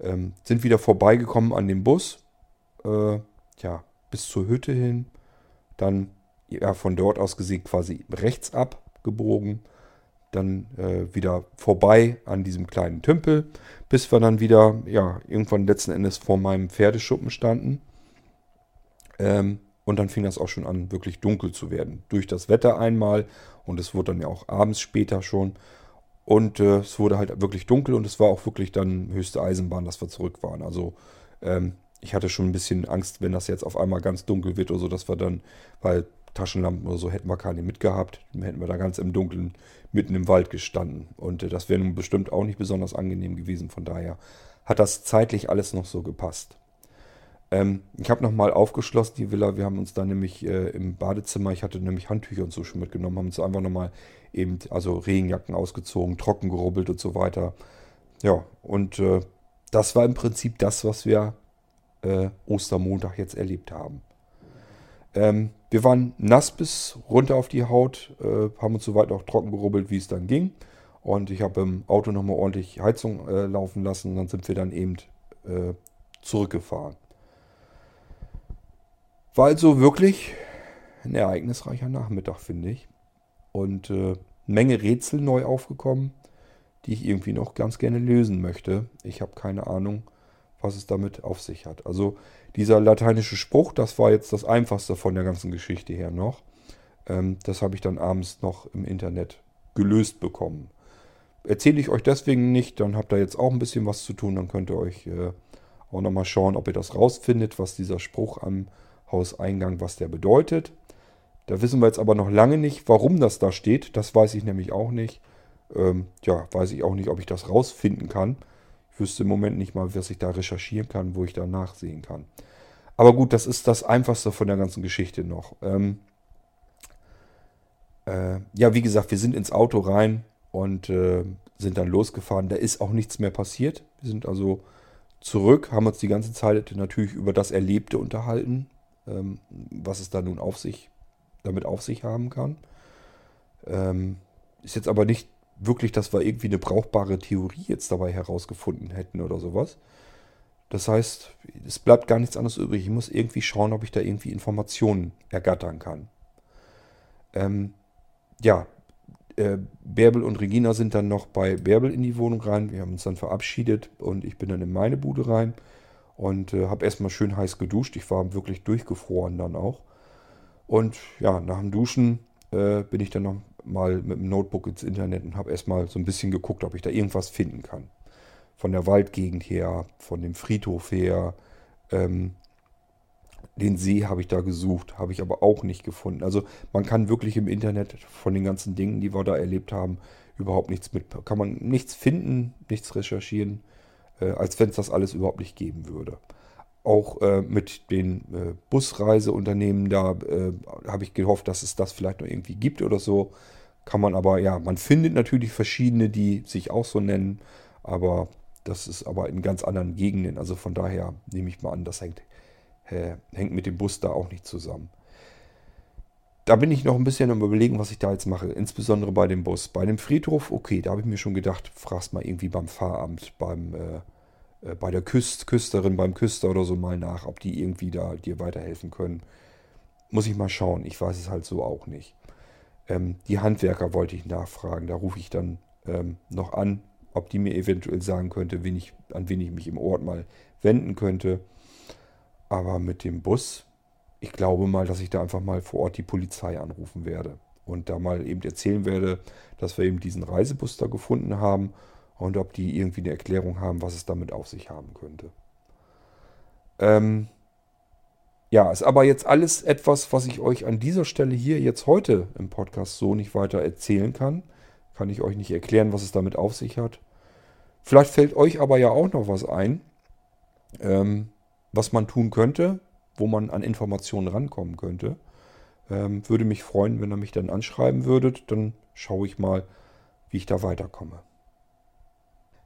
Ähm, sind wieder vorbeigekommen an dem Bus. Äh, ja, bis zur Hütte hin. Dann ja, von dort aus gesehen quasi rechts abgebogen. Dann äh, wieder vorbei an diesem kleinen Tümpel. Bis wir dann wieder, ja, irgendwann letzten Endes vor meinem Pferdeschuppen standen. Ähm, und dann fing das auch schon an, wirklich dunkel zu werden. Durch das Wetter einmal. Und es wurde dann ja auch abends später schon. Und äh, es wurde halt wirklich dunkel und es war auch wirklich dann höchste Eisenbahn, dass wir zurück waren. Also ähm, ich hatte schon ein bisschen Angst, wenn das jetzt auf einmal ganz dunkel wird oder so, dass wir dann, weil Taschenlampen oder so hätten wir keine mitgehabt, dann hätten wir da ganz im Dunkeln mitten im Wald gestanden. Und äh, das wäre nun bestimmt auch nicht besonders angenehm gewesen. Von daher hat das zeitlich alles noch so gepasst. Ähm, ich habe nochmal aufgeschlossen die Villa. Wir haben uns da nämlich äh, im Badezimmer, ich hatte nämlich Handtücher und so schon mitgenommen, haben uns einfach nochmal eben, also Regenjacken ausgezogen, trocken gerubbelt und so weiter. Ja, und äh, das war im Prinzip das, was wir äh, Ostermontag jetzt erlebt haben. Ähm, wir waren nass bis runter auf die Haut, äh, haben uns soweit auch trocken gerubbelt, wie es dann ging. Und ich habe im Auto nochmal ordentlich Heizung äh, laufen lassen und dann sind wir dann eben äh, zurückgefahren. War also wirklich ein ereignisreicher Nachmittag, finde ich. Und äh, eine Menge Rätsel neu aufgekommen, die ich irgendwie noch ganz gerne lösen möchte. Ich habe keine Ahnung, was es damit auf sich hat. Also dieser lateinische Spruch, das war jetzt das Einfachste von der ganzen Geschichte her noch. Ähm, das habe ich dann abends noch im Internet gelöst bekommen. Erzähle ich euch deswegen nicht, dann habt ihr jetzt auch ein bisschen was zu tun. Dann könnt ihr euch äh, auch nochmal schauen, ob ihr das rausfindet, was dieser Spruch am Hauseingang, was der bedeutet. Da wissen wir jetzt aber noch lange nicht, warum das da steht. Das weiß ich nämlich auch nicht. Ähm, ja, weiß ich auch nicht, ob ich das rausfinden kann. Ich wüsste im Moment nicht mal, was ich da recherchieren kann, wo ich da nachsehen kann. Aber gut, das ist das Einfachste von der ganzen Geschichte noch. Ähm, äh, ja, wie gesagt, wir sind ins Auto rein und äh, sind dann losgefahren. Da ist auch nichts mehr passiert. Wir sind also zurück, haben uns die ganze Zeit natürlich über das Erlebte unterhalten, was es da nun auf sich, damit auf sich haben kann. Ähm, ist jetzt aber nicht wirklich, dass wir irgendwie eine brauchbare Theorie jetzt dabei herausgefunden hätten oder sowas. Das heißt, es bleibt gar nichts anderes übrig. Ich muss irgendwie schauen, ob ich da irgendwie Informationen ergattern kann. Ähm, ja, äh, Bärbel und Regina sind dann noch bei Bärbel in die Wohnung rein. Wir haben uns dann verabschiedet und ich bin dann in meine Bude rein. Und äh, habe erstmal schön heiß geduscht. Ich war wirklich durchgefroren dann auch. Und ja, nach dem Duschen äh, bin ich dann noch mal mit dem Notebook ins Internet und habe erstmal so ein bisschen geguckt, ob ich da irgendwas finden kann. Von der Waldgegend her, von dem Friedhof her. Ähm, den See habe ich da gesucht, habe ich aber auch nicht gefunden. Also man kann wirklich im Internet von den ganzen Dingen, die wir da erlebt haben, überhaupt nichts mit. Kann man nichts finden, nichts recherchieren. Äh, als wenn es das alles überhaupt nicht geben würde. Auch äh, mit den äh, Busreiseunternehmen, da äh, habe ich gehofft, dass es das vielleicht noch irgendwie gibt oder so. Kann man aber, ja, man findet natürlich verschiedene, die sich auch so nennen, aber das ist aber in ganz anderen Gegenden. Also von daher nehme ich mal an, das hängt äh, hängt mit dem Bus da auch nicht zusammen. Da bin ich noch ein bisschen am Überlegen, was ich da jetzt mache, insbesondere bei dem Bus. Bei dem Friedhof, okay, da habe ich mir schon gedacht, fragst mal irgendwie beim Pfarramt, beim, äh, äh, bei der Küst, Küsterin, beim Küster oder so mal nach, ob die irgendwie da dir weiterhelfen können. Muss ich mal schauen, ich weiß es halt so auch nicht. Ähm, die Handwerker wollte ich nachfragen, da rufe ich dann ähm, noch an, ob die mir eventuell sagen könnte, wen ich, an wen ich mich im Ort mal wenden könnte. Aber mit dem Bus... Ich glaube mal, dass ich da einfach mal vor Ort die Polizei anrufen werde und da mal eben erzählen werde, dass wir eben diesen Reisebus da gefunden haben und ob die irgendwie eine Erklärung haben, was es damit auf sich haben könnte. Ähm ja, ist aber jetzt alles etwas, was ich euch an dieser Stelle hier jetzt heute im Podcast so nicht weiter erzählen kann. Kann ich euch nicht erklären, was es damit auf sich hat. Vielleicht fällt euch aber ja auch noch was ein, ähm, was man tun könnte, wo man an Informationen rankommen könnte. Ähm, würde mich freuen, wenn ihr mich dann anschreiben würdet. Dann schaue ich mal, wie ich da weiterkomme.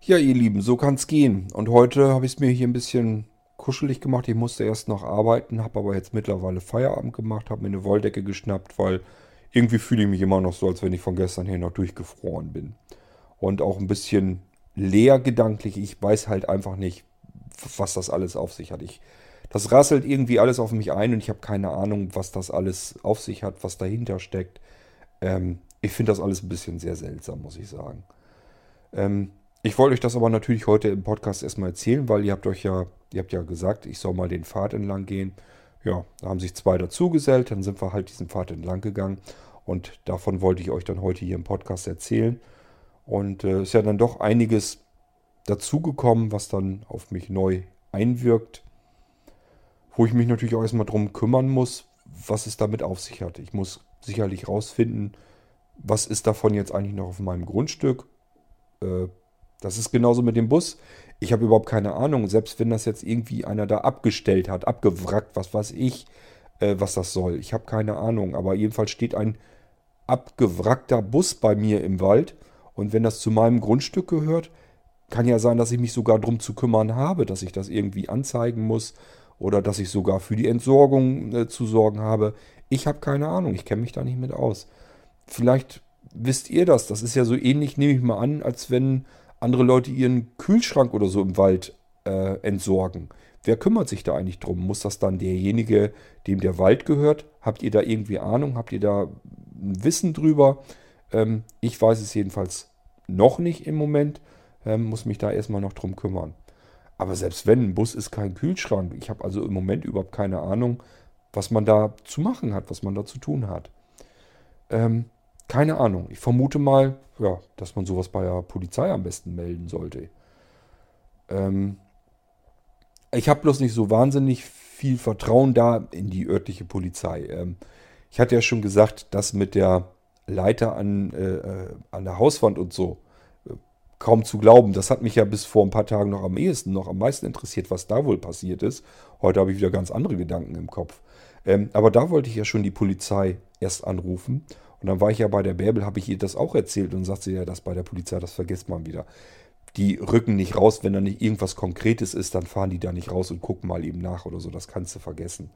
Ja, ihr Lieben, so kann es gehen. Und heute habe ich es mir hier ein bisschen kuschelig gemacht. Ich musste erst noch arbeiten, habe aber jetzt mittlerweile Feierabend gemacht, habe mir eine Wolldecke geschnappt, weil irgendwie fühle ich mich immer noch so, als wenn ich von gestern her noch durchgefroren bin. Und auch ein bisschen leer gedanklich. Ich weiß halt einfach nicht, was das alles auf sich hat. Ich Das rasselt irgendwie alles auf mich ein und ich habe keine Ahnung, was das alles auf sich hat, was dahinter steckt. Ähm, ich finde das alles ein bisschen sehr seltsam, muss ich sagen. Ähm, ich wollte euch das aber natürlich heute im Podcast erstmal erzählen, weil ihr habt euch ja, ihr habt ja gesagt, ich soll mal den Pfad entlang gehen. Ja, da haben sich zwei dazugesellt, dann sind wir halt diesen Pfad entlang gegangen und davon wollte ich euch dann heute hier im Podcast erzählen. Und es äh, ist ja dann doch einiges dazugekommen, was dann auf mich neu einwirkt. Wo ich mich natürlich auch erstmal drum kümmern muss, was es damit auf sich hat. Ich muss sicherlich rausfinden, was ist davon jetzt eigentlich noch auf meinem Grundstück. Das ist genauso mit dem Bus. Ich habe überhaupt keine Ahnung, selbst wenn das jetzt irgendwie einer da abgestellt hat, abgewrackt, was weiß ich, was das soll. Ich habe keine Ahnung, aber jedenfalls steht ein abgewrackter Bus bei mir im Wald. Und wenn das zu meinem Grundstück gehört, kann ja sein, dass ich mich sogar drum zu kümmern habe, dass ich das irgendwie anzeigen muss. Oder dass ich sogar für die Entsorgung äh, zu sorgen habe. Ich habe keine Ahnung, ich kenne mich da nicht mit aus. Vielleicht wisst ihr das, das ist ja so ähnlich, nehme ich mal an, als wenn andere Leute ihren Kühlschrank oder so im Wald äh, entsorgen. Wer kümmert sich da eigentlich drum? Muss das dann derjenige, dem der Wald gehört? Habt ihr da irgendwie Ahnung? Habt ihr da ein Wissen drüber? Ähm, ich weiß es jedenfalls noch nicht im Moment, ähm, muss mich da erstmal noch drum kümmern. Aber selbst wenn, ein Bus ist kein Kühlschrank. Ich habe also im Moment überhaupt keine Ahnung, was man da zu machen hat, was man da zu tun hat. Ähm, keine Ahnung. Ich vermute mal, ja, dass man sowas bei der Polizei am besten melden sollte. Ähm, ich habe bloß nicht so wahnsinnig viel Vertrauen da in die örtliche Polizei. Ähm, ich hatte ja schon gesagt, das mit der Leiter an, äh, an der Hauswand und so, kaum zu glauben. Das hat mich ja bis vor ein paar Tagen noch am ehesten, noch am meisten interessiert, was da wohl passiert ist. Heute habe ich wieder ganz andere Gedanken im Kopf. Ähm, aber da wollte ich ja schon die Polizei erst anrufen. Und dann war ich ja bei der Bärbel, habe ich ihr das auch erzählt und sagte ja, das bei der Polizei, das vergisst man wieder. Die rücken nicht raus, wenn da nicht irgendwas Konkretes ist, dann fahren die da nicht raus und gucken mal eben nach oder so. Das kannst du vergessen.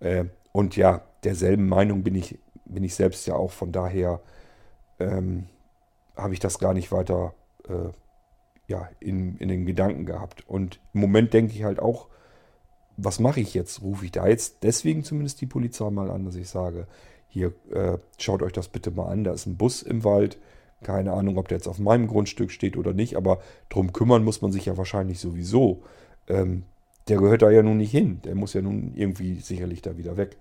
Ähm, und ja, derselben Meinung bin ich, bin ich selbst ja auch. Von daher ähm, habe ich das gar nicht weiter ja, in, in den Gedanken gehabt. Und im Moment denke ich halt auch, was mache ich jetzt? Rufe ich da jetzt deswegen zumindest die Polizei mal an, dass ich sage, hier, äh, schaut euch das bitte mal an, da ist ein Bus im Wald, keine Ahnung, ob der jetzt auf meinem Grundstück steht oder nicht, aber drum kümmern muss man sich ja wahrscheinlich sowieso. Ähm, der gehört da ja nun nicht hin, der muss ja nun irgendwie sicherlich da wieder weg.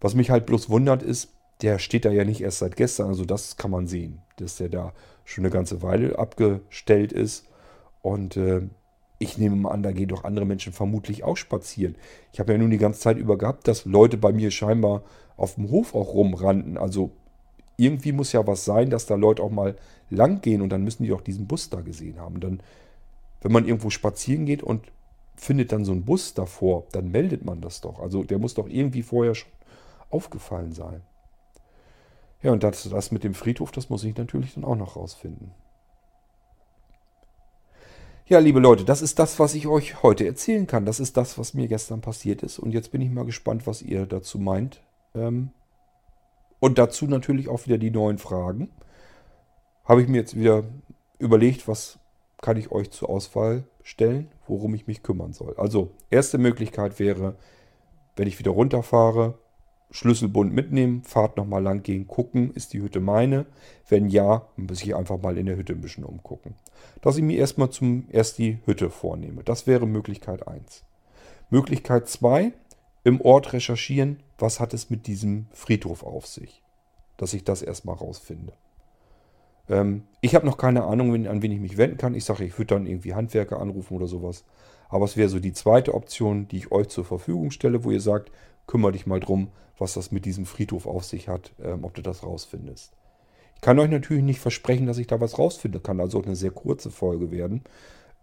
Was mich halt bloß wundert ist, der steht da ja nicht erst seit gestern, also das kann man sehen, dass der da schon eine ganze Weile abgestellt ist. Und äh, ich nehme mal an, da gehen doch andere Menschen vermutlich auch spazieren. Ich habe ja nun die ganze Zeit über gehabt, dass Leute bei mir scheinbar auf dem Hof auch rumrannten. Also irgendwie muss ja was sein, dass da Leute auch mal lang gehen und dann müssen die doch diesen Bus da gesehen haben. Und dann, wenn man irgendwo spazieren geht und findet dann so einen Bus davor, dann meldet man das doch. Also der muss doch irgendwie vorher schon aufgefallen sein. Ja, und das, das mit dem Friedhof, das muss ich natürlich dann auch noch rausfinden. Ja, liebe Leute, das ist das, was ich euch heute erzählen kann. Das ist das, was mir gestern passiert ist. Und jetzt bin ich mal gespannt, was ihr dazu meint. Und dazu natürlich auch wieder die neuen Fragen. Habe ich mir jetzt wieder überlegt, was kann ich euch zur Auswahl stellen, worum ich mich kümmern soll. Also, erste Möglichkeit wäre, wenn ich wieder runterfahre, Schlüsselbund mitnehmen, Fahrt nochmal lang gehen, gucken, ist die Hütte meine? Wenn ja, muss ich einfach mal in der Hütte ein bisschen umgucken. Dass ich mir erstmal zum erst die Hütte vornehme. Das wäre Möglichkeit eins. Möglichkeit zwei, im Ort recherchieren, was hat es mit diesem Friedhof auf sich? Dass ich das erstmal rausfinde. Ähm, ich habe noch keine Ahnung, an wen ich mich wenden kann. Ich sage, ich würde dann irgendwie Handwerker anrufen oder sowas. Aber es wäre so die zweite Option, die ich euch zur Verfügung stelle, wo ihr sagt, kümmere dich mal drum, was das mit diesem Friedhof auf sich hat, ähm, ob du das rausfindest. Ich kann euch natürlich nicht versprechen, dass ich da was rausfinde. Kann also auch eine sehr kurze Folge werden,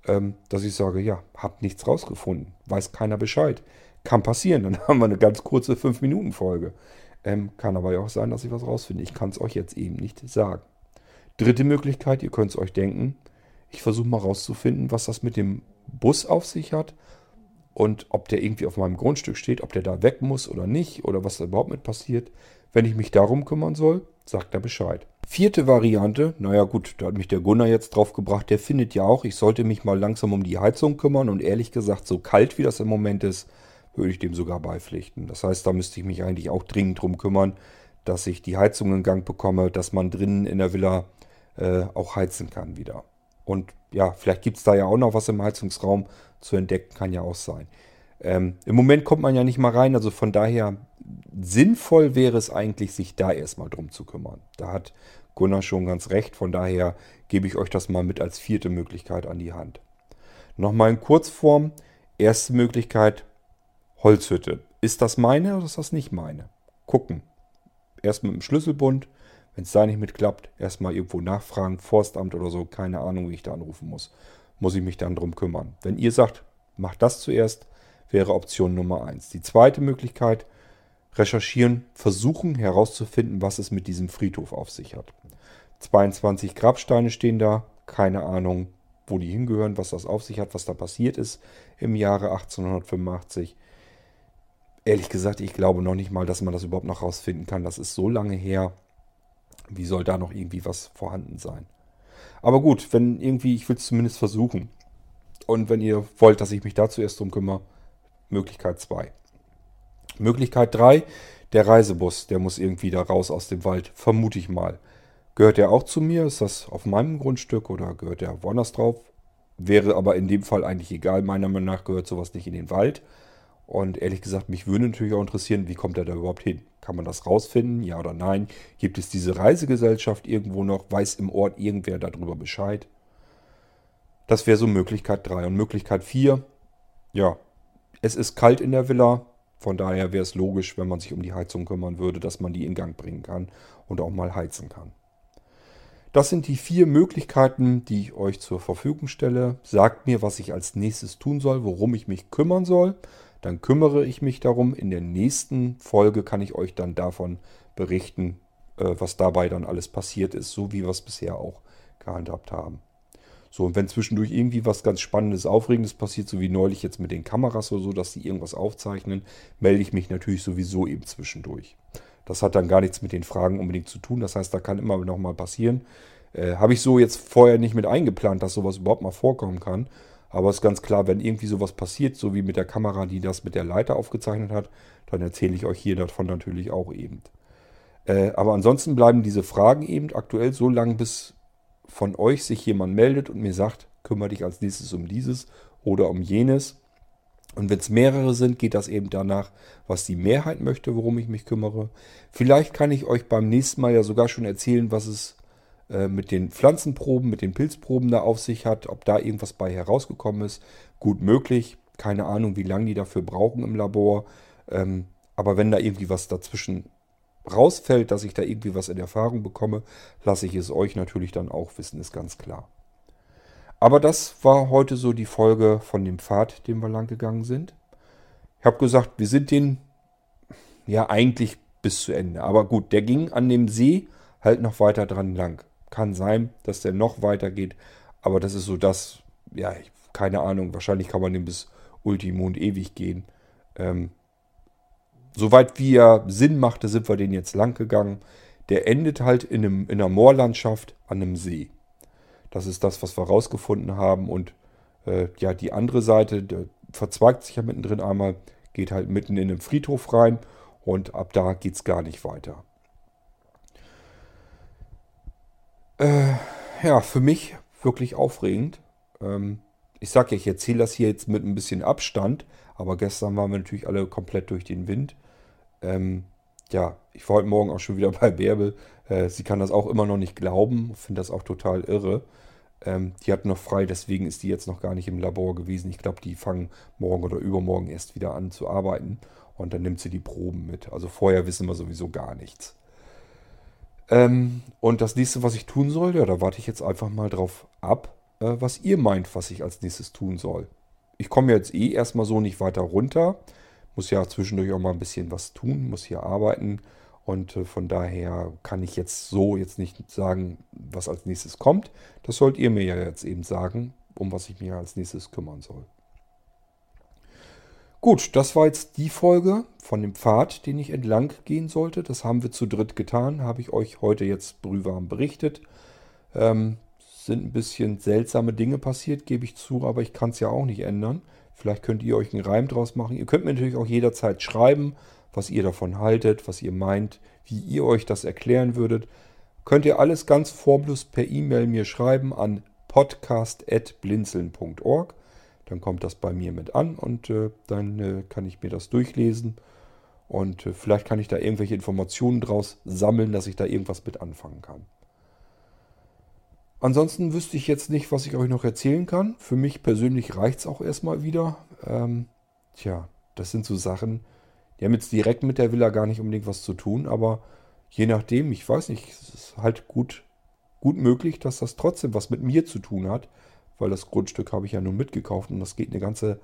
ähm, dass ich sage, ja, hab nichts rausgefunden, weiß keiner Bescheid. Kann passieren, dann haben wir eine ganz kurze fünf Minuten Folge. Ähm, kann aber ja auch sein, dass ich was rausfinde. Ich kann es euch jetzt eben nicht sagen. Dritte Möglichkeit, ihr könnt es euch denken, ich versuche mal rauszufinden, was das mit dem Bus auf sich hat. Und ob der irgendwie auf meinem Grundstück steht, ob der da weg muss oder nicht, oder was da überhaupt mit passiert. Wenn ich mich darum kümmern soll, sagt er Bescheid. Vierte Variante, naja gut, da hat mich der Gunnar jetzt drauf gebracht, der findet ja auch, ich sollte mich mal langsam um die Heizung kümmern. Und ehrlich gesagt, so kalt wie das im Moment ist, würde ich dem sogar beipflichten. Das heißt, da müsste ich mich eigentlich auch dringend drum kümmern, dass ich die Heizung in Gang bekomme, dass man drinnen in der Villa äh, auch heizen kann wieder. Und ja, vielleicht gibt es da ja auch noch was im Heizungsraum zu entdecken, kann ja auch sein. Ähm, im Moment kommt man ja nicht mal rein, also von daher sinnvoll wäre es eigentlich, sich da erstmal drum zu kümmern. Da hat Gunnar schon ganz recht, von daher gebe ich euch das mal mit als vierte Möglichkeit an die Hand. Nochmal in Kurzform, erste Möglichkeit, Holzhütte. Ist das meine oder ist das nicht meine? Gucken. Erst mit dem Schlüsselbund. Wenn es da nicht mit klappt, erstmal irgendwo nachfragen, Forstamt oder so, keine Ahnung, wie ich da anrufen muss. Muss ich mich dann drum kümmern. Wenn ihr sagt, macht das zuerst, wäre Option Nummer eins. Die zweite Möglichkeit, recherchieren, versuchen herauszufinden, was es mit diesem Friedhof auf sich hat. zweiundzwanzig Grabsteine stehen da, keine Ahnung, wo die hingehören, was das auf sich hat, was da passiert ist im Jahre achtzehnhundertfünfundachtzig. Ehrlich gesagt, ich glaube noch nicht mal, dass man das überhaupt noch herausfinden kann. Das ist so lange her. Wie soll da noch irgendwie was vorhanden sein? Aber gut, wenn irgendwie, ich will es zumindest versuchen. Und wenn ihr wollt, dass ich mich dazu erst drum kümmere, Möglichkeit zwei. Möglichkeit drei, der Reisebus, der muss irgendwie da raus aus dem Wald, vermute ich mal. Gehört der auch zu mir? Ist das auf meinem Grundstück oder gehört der woanders drauf? Wäre aber in dem Fall eigentlich egal, meiner Meinung nach gehört sowas nicht in den Wald. Und ehrlich gesagt, mich würde natürlich auch interessieren, wie kommt er da überhaupt hin? Kann man das rausfinden? Ja oder nein? Gibt es diese Reisegesellschaft irgendwo noch? Weiß im Ort irgendwer darüber Bescheid? Das wäre so Möglichkeit drei. Und Möglichkeit vier, ja, es ist kalt in der Villa. Von daher wäre es logisch, wenn man sich um die Heizung kümmern würde, dass man die in Gang bringen kann und auch mal heizen kann. Das sind die vier Möglichkeiten, die ich euch zur Verfügung stelle. Sagt mir, was ich als nächstes tun soll, worum ich mich kümmern soll. Dann kümmere ich mich darum. In der nächsten Folge kann ich euch dann davon berichten, was dabei dann alles passiert ist, so wie wir es bisher auch gehandhabt haben. So, und wenn zwischendurch irgendwie was ganz Spannendes, Aufregendes passiert, so wie neulich jetzt mit den Kameras oder so, dass die irgendwas aufzeichnen, melde ich mich natürlich sowieso eben zwischendurch. Das hat dann gar nichts mit den Fragen unbedingt zu tun. Das heißt, da kann immer noch mal passieren. Äh, habe ich so jetzt vorher nicht mit eingeplant, dass sowas überhaupt mal vorkommen kann. Aber es ist ganz klar, wenn irgendwie sowas passiert, so wie mit der Kamera, die das mit der Leiter aufgezeichnet hat, dann erzähle ich euch hier davon natürlich auch eben. Äh, aber ansonsten bleiben diese Fragen eben aktuell so lange, bis von euch sich jemand meldet und mir sagt, kümmere dich als nächstes um dieses oder um jenes. Und wenn es mehrere sind, geht das eben danach, was die Mehrheit möchte, worum ich mich kümmere. Vielleicht kann ich euch beim nächsten Mal ja sogar schon erzählen, was es mit den Pflanzenproben, mit den Pilzproben da auf sich hat, ob da irgendwas bei herausgekommen ist. Gut möglich, keine Ahnung, wie lange die dafür brauchen im Labor. Ähm, aber wenn da irgendwie was dazwischen rausfällt, dass ich da irgendwie was in Erfahrung bekomme, lasse ich es euch natürlich dann auch wissen, ist ganz klar. Aber das war heute so die Folge von dem Pfad, den wir lang gegangen sind. Ich habe gesagt, wir sind den ja eigentlich bis zu Ende. Aber gut, der ging an dem See halt noch weiter dran lang. Kann sein, dass der noch weiter geht, aber das ist so das, ja, ich keine Ahnung, wahrscheinlich kann man dem bis Ultimo und ewig gehen. Ähm, soweit wie er Sinn machte, sind wir den jetzt lang gegangen. Der endet halt in, einem, in einer Moorlandschaft an einem See. Das ist das, was wir rausgefunden haben. Und äh, ja, die andere Seite, der verzweigt sich ja mittendrin einmal, geht halt mitten in den Friedhof rein und ab da geht es gar nicht weiter. Äh, ja, für mich wirklich aufregend. Ähm, ich sag ja, ich erzähle das hier jetzt mit ein bisschen Abstand, aber gestern waren wir natürlich alle komplett durch den Wind. Ähm, ja, ich war heute Morgen auch schon wieder bei Bärbel. Äh, sie kann das auch immer noch nicht glauben, finde das auch total irre. Ähm, die hat noch frei, deswegen ist die jetzt noch gar nicht im Labor gewesen. Ich glaube, die fangen morgen oder übermorgen erst wieder an zu arbeiten und dann nimmt sie die Proben mit. Also vorher wissen wir sowieso gar nichts. Ähm, und das nächste, was ich tun soll, ja, da warte ich jetzt einfach mal drauf ab, äh, was ihr meint, was ich als nächstes tun soll. Ich komme jetzt eh erstmal so nicht weiter runter. Muss ja zwischendurch auch mal ein bisschen was tun, muss hier arbeiten. Und äh, von daher kann ich jetzt so jetzt nicht sagen, was als nächstes kommt. Das sollt ihr mir ja jetzt eben sagen, um was ich mir als nächstes kümmern soll. Gut, das war jetzt die Folge von dem Pfad, den ich entlang gehen sollte. Das haben wir zu dritt getan, habe ich euch heute jetzt brühwarm berichtet. Ähm, sind ein bisschen seltsame Dinge passiert, gebe ich zu, aber ich kann es ja auch nicht ändern. Vielleicht könnt ihr euch einen Reim draus machen. Ihr könnt mir natürlich auch jederzeit schreiben, was ihr davon haltet, was ihr meint, wie ihr euch das erklären würdet. Könnt ihr alles ganz formlos per E-Mail mir schreiben an podcast at blinzeln punkt org. Dann kommt das bei mir mit an und äh, dann äh, kann ich mir das durchlesen. Und äh, vielleicht kann ich da irgendwelche Informationen draus sammeln, dass ich da irgendwas mit anfangen kann. Ansonsten wüsste ich jetzt nicht, was ich euch noch erzählen kann. Für mich persönlich reicht es auch erstmal wieder. Ähm, tja, das sind so Sachen, die haben jetzt direkt mit der Villa gar nicht unbedingt was zu tun. Aber je nachdem, ich weiß nicht, es ist halt gut, gut möglich, dass das trotzdem was mit mir zu tun hat. Weil das Grundstück habe ich ja nur mitgekauft und das geht eine ganze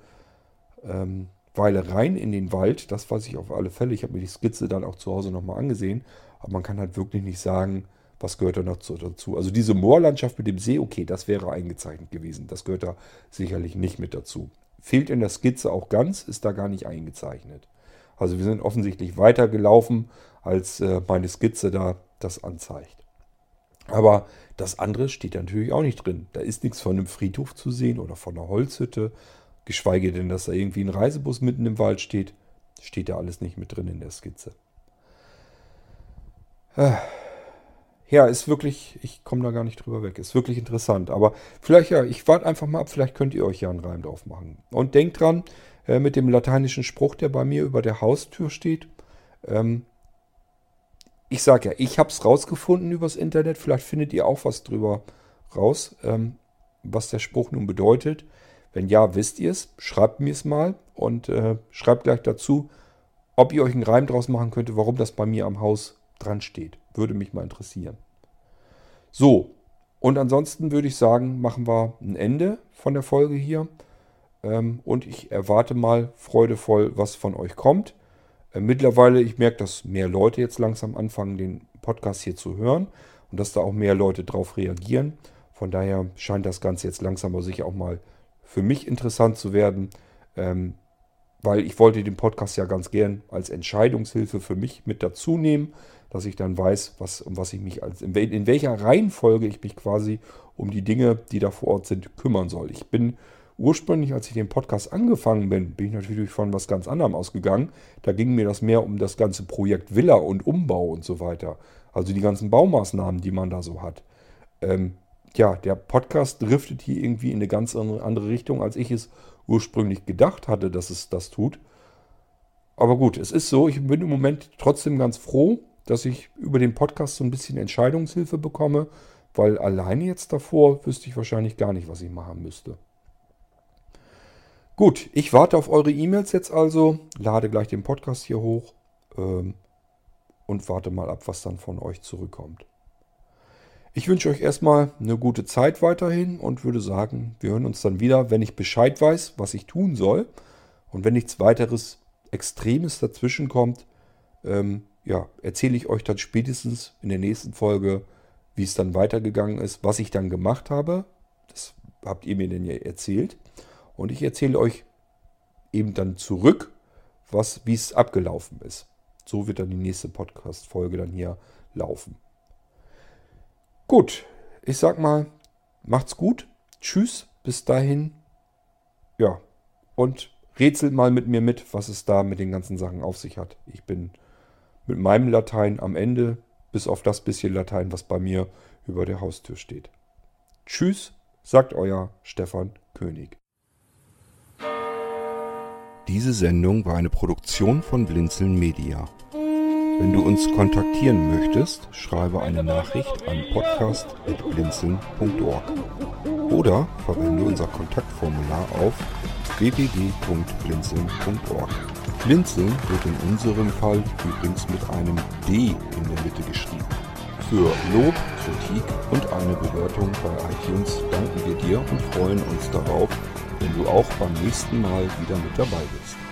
ähm, Weile rein in den Wald. Das weiß ich auf alle Fälle. Ich habe mir die Skizze dann auch zu Hause nochmal angesehen. Aber man kann halt wirklich nicht sagen, was gehört da noch dazu. Also diese Moorlandschaft mit dem See, okay, das wäre eingezeichnet gewesen. Das gehört da sicherlich nicht mit dazu. Fehlt in der Skizze auch ganz, ist da gar nicht eingezeichnet. Also wir sind offensichtlich weiter gelaufen, als äh, meine Skizze da das anzeigt. Aber das andere steht natürlich auch nicht drin. Da ist nichts von einem Friedhof zu sehen oder von einer Holzhütte. Geschweige denn, dass da irgendwie ein Reisebus mitten im Wald steht. Steht da alles nicht mit drin in der Skizze. Ja, ist wirklich, ich komme da gar nicht drüber weg. Ist wirklich interessant. Aber vielleicht, ja, ich warte einfach mal ab. Vielleicht könnt ihr euch ja einen Reim drauf machen. Und denkt dran, äh, mit dem lateinischen Spruch, der bei mir über der Haustür steht, ähm, ich sage ja, ich habe es rausgefunden übers Internet. Vielleicht findet ihr auch was drüber raus, ähm, was der Spruch nun bedeutet. Wenn ja, wisst ihr es, schreibt mir es mal und äh, schreibt gleich dazu, ob ihr euch einen Reim draus machen könntet, warum das bei mir am Haus dran steht. Würde mich mal interessieren. So, und ansonsten würde ich sagen, machen wir ein Ende von der Folge hier. Ähm, und ich erwarte mal freudevoll, was von euch kommt. Mittlerweile, ich merke, dass mehr Leute jetzt langsam anfangen, den Podcast hier zu hören und dass da auch mehr Leute drauf reagieren. Von daher scheint das Ganze jetzt langsam aber sicher auch mal für mich interessant zu werden, ähm, weil ich wollte den Podcast ja ganz gern als Entscheidungshilfe für mich mit dazu nehmen, dass ich dann weiß, was, um was ich mich als, in, wel, in welcher Reihenfolge ich mich quasi um die Dinge, die da vor Ort sind, kümmern soll. Ich bin ursprünglich, als ich den Podcast angefangen bin, bin ich natürlich von was ganz anderem ausgegangen. Da ging mir das mehr um das ganze Projekt Villa und Umbau und so weiter. Also die ganzen Baumaßnahmen, die man da so hat. Ähm, ja, der Podcast driftet hier irgendwie in eine ganz andere Richtung, als ich es ursprünglich gedacht hatte, dass es das tut. Aber gut, es ist so. Ich bin im Moment trotzdem ganz froh, dass ich über den Podcast so ein bisschen Entscheidungshilfe bekomme, weil alleine jetzt davor wüsste ich wahrscheinlich gar nicht, was ich machen müsste. Gut, ich warte auf eure E-Mails jetzt also, lade gleich den Podcast hier hoch ähm, und warte mal ab, was dann von euch zurückkommt. Ich wünsche euch erstmal eine gute Zeit weiterhin und würde sagen, wir hören uns dann wieder, wenn ich Bescheid weiß, was ich tun soll. Und wenn nichts weiteres Extremes dazwischen kommt, ähm, ja, erzähle ich euch dann spätestens in der nächsten Folge, wie es dann weitergegangen ist, was ich dann gemacht habe. Das habt ihr mir denn ja erzählt. Und ich erzähle euch eben dann zurück, was, wie es abgelaufen ist. So wird dann die nächste Podcast-Folge dann hier laufen. Gut, ich sag mal, macht's gut. Tschüss, bis dahin. Ja, und rätselt mal mit mir mit, was es da mit den ganzen Sachen auf sich hat. Ich bin mit meinem Latein am Ende, bis auf das bisschen Latein, was bei mir über der Haustür steht. Tschüss, sagt euer Stefan König. Diese Sendung war eine Produktion von Blinzeln Media. Wenn du uns kontaktieren möchtest, schreibe eine Nachricht an podcast at blinzeln punkt org oder verwende unser Kontaktformular auf w w w punkt blinzeln punkt org. Blinzeln wird in unserem Fall übrigens mit einem D in der Mitte geschrieben. Für Lob, Kritik und eine Bewertung bei iTunes danken wir dir und freuen uns darauf, wenn du auch beim nächsten Mal wieder mit dabei bist.